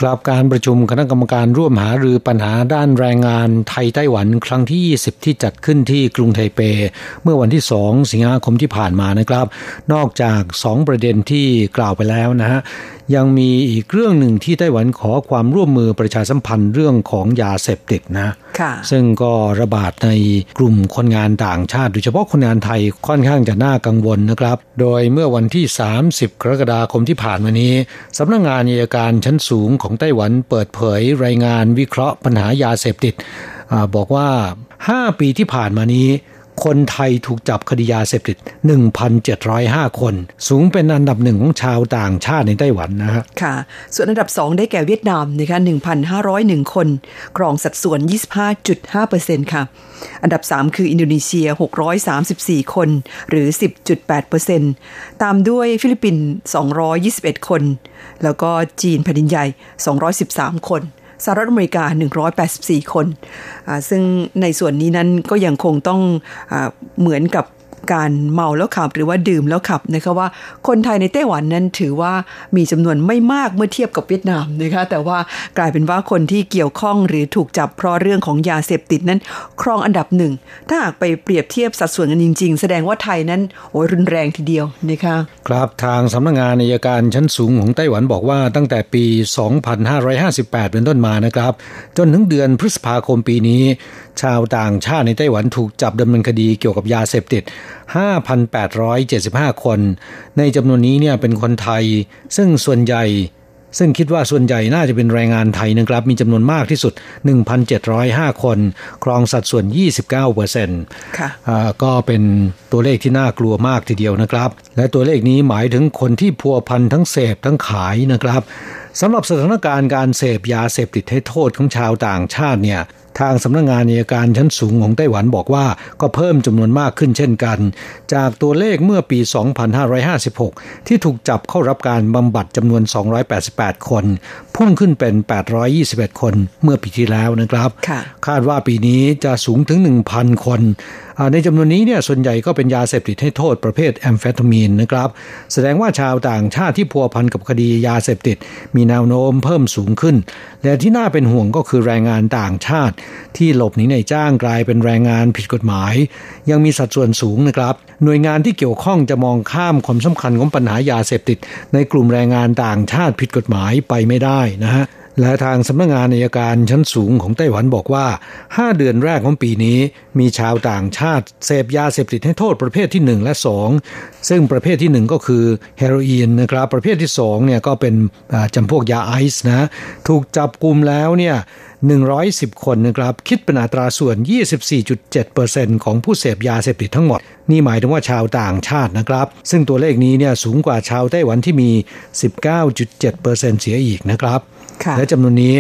ครับการประชุมคณะกรรมการร่วมหารือปัญหาด้านแรงงานไทยไต้หวันครั้งที่20ที่จัดขึ้นที่กรุงไทเปเมื่อวันที่2สิงหาคมที่ผ่านมานะครับนอกจาก2ประเด็นที่กล่าวไปแล้วนะฮะยังมีอีกเรื่องหนึ่งที่ไต้หวันขอความร่วมมือประชาสัมพันธ์เรื่องของยาเสพติดนะซึ่งก็ระบาดในกลุ่มคนงานต่างชาติโดยเฉพาะคนงานไทยค่อนข้างจะน่ากังวลนะครับโดยเมื่อวันที่30กรกฎาคมที่ผ่านมานี้สำนักงานอัยการชั้นสูงของไต้หวันเปิดเผยรายงานวิเคราะห์ปัญหายาเสพติดบอกว่า5ปีที่ผ่านมานี้คนไทยถูกจับคดียาเสพติด 1,705 คนสูงเป็นอันดับหนึ่งของชาวต่างชาติในไต้หวันนะฮะค่ะส่วนอันดับ2ได้แก่เวียดนามนะคะ 1,501 คนครองสัดส่วน 25.5% ค่ะอันดับ3คืออินโดนีเซีย634คนหรือ 10.8% ตามด้วยฟิลิปปินส์221คนแล้วก็จีนแผ่นดินใหญ่213คนสหรัฐอเมริกา184คนซึ่งในส่วนนี้นั้นก็ยังคงต้องเหมือนกับการเมาแล้วขับหรือว่าดื่มแล้วขับนะคะว่าคนไทยในไต้หวันนั้นถือว่ามีจำนวนไม่มากเมื่อเทียบกับเวียดนามนะคะแต่ว่ากลายเป็นว่าคนที่เกี่ยวข้องหรือถูกจับเพราะเรื่องของยาเสพติดนั้นครองอันดับหนึ่งถ้าหากไปเปรียบเทียบสัดส่วนกันจริงๆแสดงว่าไทยนั้นโอ้ยรุนแรงทีเดียวนะคะครับทางสำนักงานอัยการชั้นสูงของไต้หวันบอกว่าตั้งแต่ปี 2558 เป็นต้นมานะครับจนถึงเดือนพฤษภาคมปีนี้ชาวต่างชาติในไต้หวันถูกจับดำเนินคดีเกี่ยวกับยาเสพติด5,875 คนในจำนวนนี้เนี่ยเป็นคนไทยซึ่งคิดว่าส่วนใหญ่น่าจะเป็นแรงงานไทยนะครับมีจำนวนมากที่สุด 1,705 คนครองสัดส่วน 29% ค่ะก็เป็นตัวเลขที่น่ากลัวมากทีเดียวนะครับและตัวเลขนี้หมายถึงคนที่พัวพันทั้งเสพทั้งขายนะครับสำหรับสถานการณ์การเสพยาเสพติดให้โทษของชาวต่างชาติเนี่ยทางสำนักงานอัยการชั้นสูงของไต้หวันบอกว่าก็เพิ่มจำนวนมากขึ้นเช่นกันจากตัวเลขเมื่อปี 2556 ที่ถูกจับเข้ารับการบำบัดจำนวน 288 คนพุ่งขึ้นเป็น 821 คนเมื่อปีที่แล้วนะครับคาดว่าปีนี้จะสูงถึง 1,000 คนในจำนวนนี้เนี่ยส่วนใหญ่ก็เป็นยาเสพติดให้โทษประเภทแอมเฟตามีนนะครับแสดงว่าชาวต่างชาติที่พัวพันกับคดียาเสพติดมีแนวโน้มเพิ่มสูงขึ้นและที่น่าเป็นห่วงก็คือแรงงานต่างชาติที่หลบหนีนายจ้างกลายเป็นแรงงานผิดกฎหมายยังมีสัดส่วนสูงนะครับหน่วยงานที่เกี่ยวข้องจะมองข้ามความสำคัญของปัญหายาเสพติดในกลุ่มแรงงานต่างชาติผิดกฎหมายไปไม่ได้นะฮะและทางสำนักงานอัยการชั้นสูงของไต้หวันบอกว่า5เดือนแรกของปีนี้มีชาวต่างชาติเสพยาเสพติดให้โทษประเภทที่1และ2ซึ่งประเภทที่1ก็คือเฮโรอีนนะครับประเภทที่2เนี่ยก็เป็นจำพวกยาไอซ์นะถูกจับกุมแล้วเนี่ย110คนนะครับคิดเป็นอัตราส่วน 24.7% ของผู้เสพยาเสพติดทั้งหมดนี่หมายถึงว่าชาวต่างชาตินะครับซึ่งตัวเลขนี้เนี่ยสูงกว่าชาวไต้หวันที่มี 19.7% เสียอีกนะครับและจำนวนนี้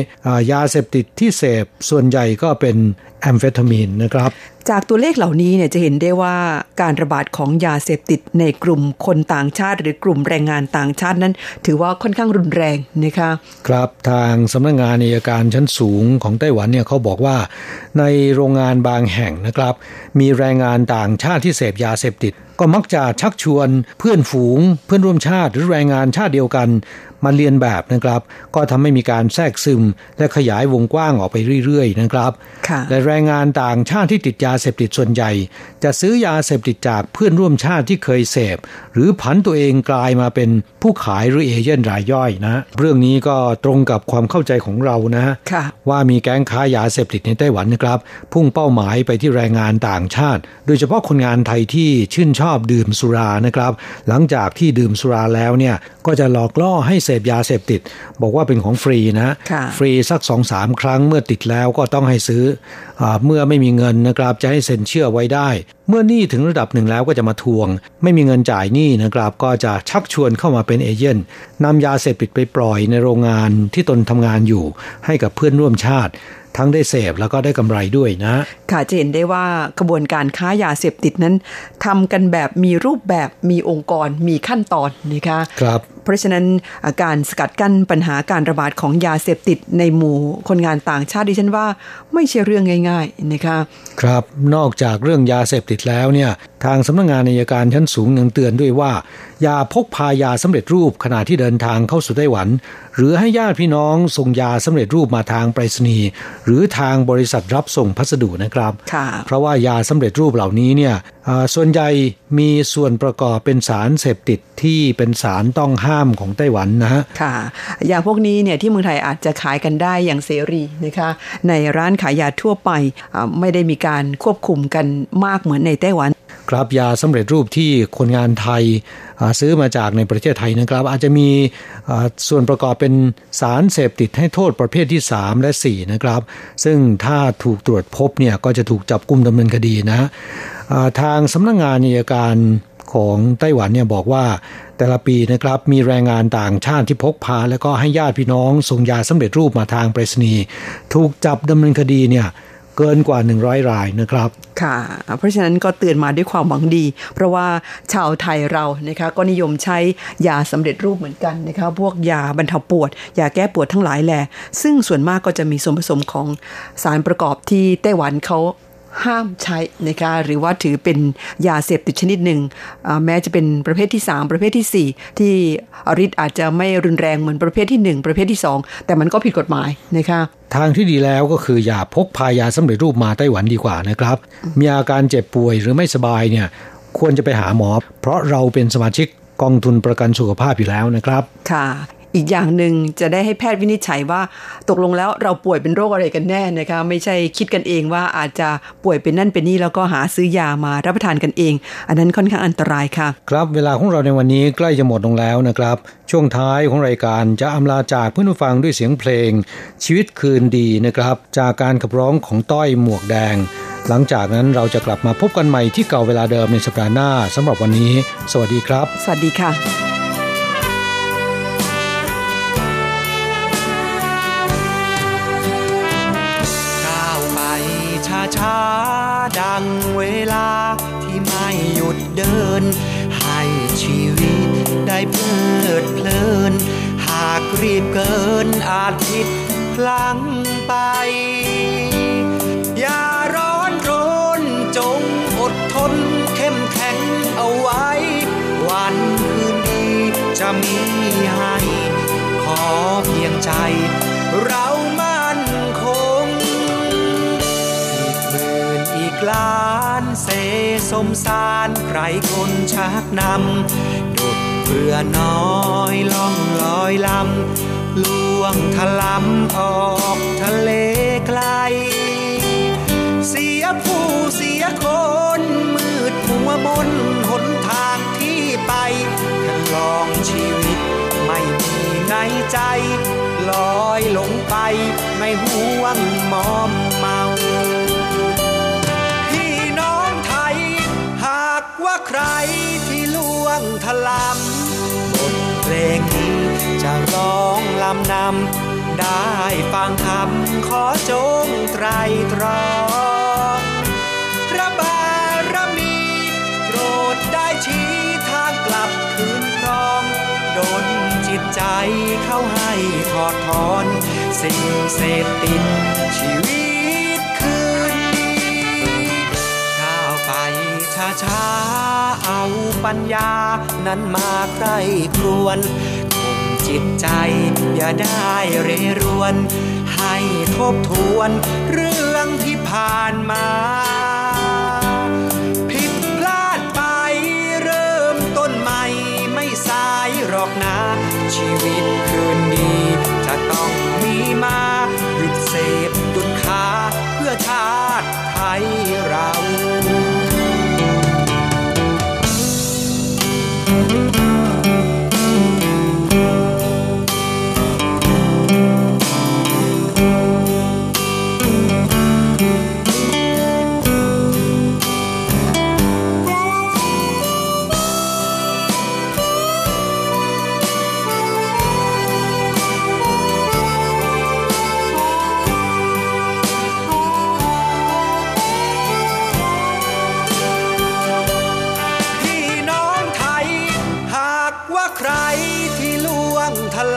ยาเสพติดที่เสพส่วนใหญ่ก็เป็นแอมเฟตามีนนะครับจากตัวเลขเหล่านี้เนี่ยจะเห็นได้ว่าการระบาดของยาเสพติดในกลุ่มคนต่างชาติหรือกลุ่มแรงงานต่างชาตินั้นถือว่าค่อนข้างรุนแรงนะคะครับทางสำนักงานอัยการชั้นสูงของไต้หวันเนี่ยเขาบอกว่าในโรงงานบางแห่งนะครับมีแรงงานต่างชาติที่เสพยาเสพติดก็มักจะชักชวนเพื่อนฝูงเพื่อนร่วมชาติหรือแรงงานชาติเดียวกันมาเรียนแบบนะครับก็ทำให้มีการแทรกซึมและขยายวงกว้างออกไปเรื่อยๆนะครับและแรงงานต่างชาติที่ติดยาเสพติดส่วนใหญ่จะซื้อยาเสพติดจากเพื่อนร่วมชาติที่เคยเสพหรือผันตัวเองกลายมาเป็นผู้ขายหรือเอเจนต์รายย่อยนะเรื่องนี้ก็ตรงกับความเข้าใจของเรานะว่ามีแก๊งค้ายาเสพติดในไต้หวันนะครับพุ่งเป้าหมายไปที่แรงงานต่างชาติโดยเฉพาะคนงานไทยที่ชื่นชอบดื่มสุรานะครับหลังจากที่ดื่มสุราแล้วเนี่ยก็จะหลอกล่อให้เสพยาเสพติดบอกว่าเป็นของฟรีนะฟรีสัก 2-3 ครั้งเมื่อติดแล้วก็ต้องให้ซื้อเมื่อไม่มีเงินนะครับจะให้เซ็นเชื่อไว้ได้เมื่อหนี้ถึงระดับหนึ่งแล้วก็จะมาทวงไม่มีเงินจ่ายหนี้นะครับก็จะชักชวนเข้ามาเป็นเอเจนต์นำยาเสพติดไปปล่อยในโรงงานที่ตนทำงานอยู่ให้กับเพื่อนร่วมชาติทั้งได้เสพแล้วก็ได้กำไรด้วยนะค่ะจะเห็นได้ว่ากระบวนการค้ายาเสพติดนั้นทำกันแบบมีรูปแบบมีองค์กรมีขั้นตอนนะคะครับ เพราะฉะนั้นการสกัดกั้นปัญหาการระบาดของยาเสพติดในหมู่คนงานต่างชาติดิฉันว่าไม่ใช่เรื่องง่ายๆนะคะครับนอกจากเรื่องยาเสพติดแล้วเนี่ยทางสำนักงานอัยการชั้นสูงยังเตือนด้วยว่าอย่าพกพายาสำเร็จรูปขณะที่เดินทางเข้าสู่ไต้หวันหรือให้ญาติพี่น้องส่งยาสำเร็จรูปมาทางไปรษณีย์หรือทางบริษัทรับส่งพัสดุนะครับเพราะว่ายาสำเร็จรูปเหล่านี้เนี่ยส่วนใหญ่มีส่วนประกอบเป็นสารเสพติดที่เป็นสารต้องห้ามของไต้หวันนะฮะค่ะยาพวกนี้เนี่ยที่เมืองไทยอาจจะขายกันได้อย่างเสรีนะคะในร้านขายยาทั่วไปไม่ได้มีการควบคุมกันมากเหมือนในไต้หวันครับยาสำเร็จรูปที่คนงานไทยซื้อมาจากในประเทศไทยนะครับอาจจะมีส่วนประกอบเป็นสารเสพติดให้โทษประเภทที่3และ4นะครับซึ่งถ้าถูกตรวจพบเนี่ยก็จะถูกจับกุมดำเนินคดีนะทางสำนักงานอัยการของไต้หวันเนี่ยบอกว่าแต่ละปีนะครับมีแรงงานต่างชาติที่พกพาแล้วก็ให้ญาติพี่น้องส่งยาสำเร็จรูปมาทางไปรษณีย์ถูกจับดำเนินคดีเนี่ยเกินกว่า100รายนะครับค่ะเพราะฉะนั้นก็เตือนมาด้วยความหวังดีเพราะว่าชาวไทยเรานะคะก็นิยมใช้ยาสำเร็จรูปเหมือนกันนะคะพวกยาบรรเทาปวดยาแก้ปวดทั้งหลายแหละซึ่งส่วนมากก็จะมีส่วนผสมของสารประกอบที่ไต้หวันเขาห้ามใช้นะคะหรือว่าถือเป็นยาเสพติดชนิดหนึ่งแม้จะเป็นประเภทที่3ประเภทที่4ที่ฤทธิ์อาจจะไม่รุนแรงเหมือนประเภทที่1ประเภทที่2แต่มันก็ผิดกฎหมายนะคะทางที่ดีแล้วก็คืออย่าพกพายาสำเร็จรูปมาไต้หวันดีกว่านะครับมีอาการเจ็บป่วยหรือไม่สบายเนี่ยควรจะไปหาหมอเพราะเราเป็นสมาชิกกองทุนประกันสุขภาพอยู่แล้วนะครับค่ะอีกอย่างหนึ่งจะได้ให้แพทย์วินิจฉัยว่าตกลงแล้วเราป่วยเป็นโรคอะไรกันแน่นะคะไม่ใช่คิดกันเองว่าอาจจะป่วยเป็นนั่นเป็นนี่แล้วก็หาซื้อยามารับประทานกันเองอันนั้นค่อนข้างอันตรายค่ะครับเวลาของเราในวันนี้ใกล้จะหมดลงแล้วนะครับช่วงท้ายของรายการจะอำลาจากเพื่อนผู้ฟังด้วยเสียงเพลงชีวิตคืนดีนะครับจากการขับร้องของต้อยหมวกแดงหลังจากนั้นเราจะกลับมาพบกันใหม่ที่เก่าเวลาเดิมในสัปดาห์หน้าสำหรับวันนี้สวัสดีครับสวัสดีค่ะช้าดังเวลาที่ไม่หยุดเดินให้ชีวิตได้เพลิดเพลินหากรีบเกินอาทิตย์พลังไปอย่าร้อนรนจงอดทนเข้มแข็งเอาไว้วันคืนดีจะมีให้ขอเพียงใจเรามั่นคงล้านเสสมสารใครคนชักนำดุจเพื่อน้อยล่องลอยลำล่วงทะล้ำออกทะเลไกลเสียผู้เสียคนมืดมัวมนหนทางที่ไปท่านลองชีวิตไม่มีในใจลอยหลงไปไม่ห่วงมอมเมาว่าใครที่ล่วงทะลำบทเพลงนี้จะร้องลำนำได้ฟังคำขอจงไตรตรองพระบารมีโปรดได้ชี้ทางกลับคืนครองดลจิตใจเข้าให้ถอดถอนสิ่งเสพติดชีวิตคืนดีก้าวไปช้าๆเอาปัญญานั้นมาใคร่ครวญข่มจิตใจอย่าได้เร่รวนให้ทบทวนเรื่องที่ผ่านมาผิดพลาดไปเริ่มต้นใหม่ไม่สายหรอกนะชีวิตคืนดีจะต้องมีมาหยุดเสพหยุดค้าเพื่อชาติไทยเรา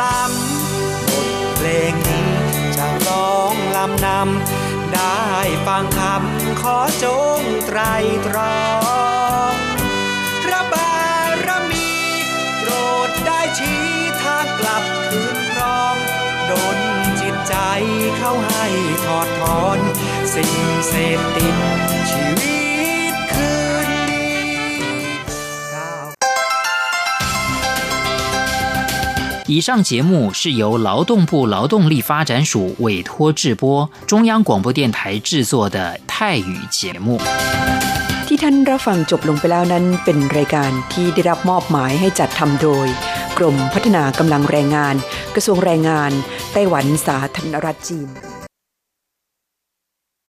ลังบทเพลงนี้จะร้องลำนำได้ฟังคำขอจงไตรตรองพระบารมีโปรดได้ชี้ทางกลับคืนครองดลจิตใจเข้าให้ถอดถอนสิ่งเสพติดชีวิต以上节目是由劳动部劳动力发展署委托制播，中央广播电台制作的泰语节目。ที่ท่านรับฟังจบลงไปแล้วนั้นเป็นรายการที่ได้รับมอบหมายให้จัดทำโดยกรมพัฒนากำลังแรงงานกระทรวงแรงงานไต้หวันสาธารณรัฐจีน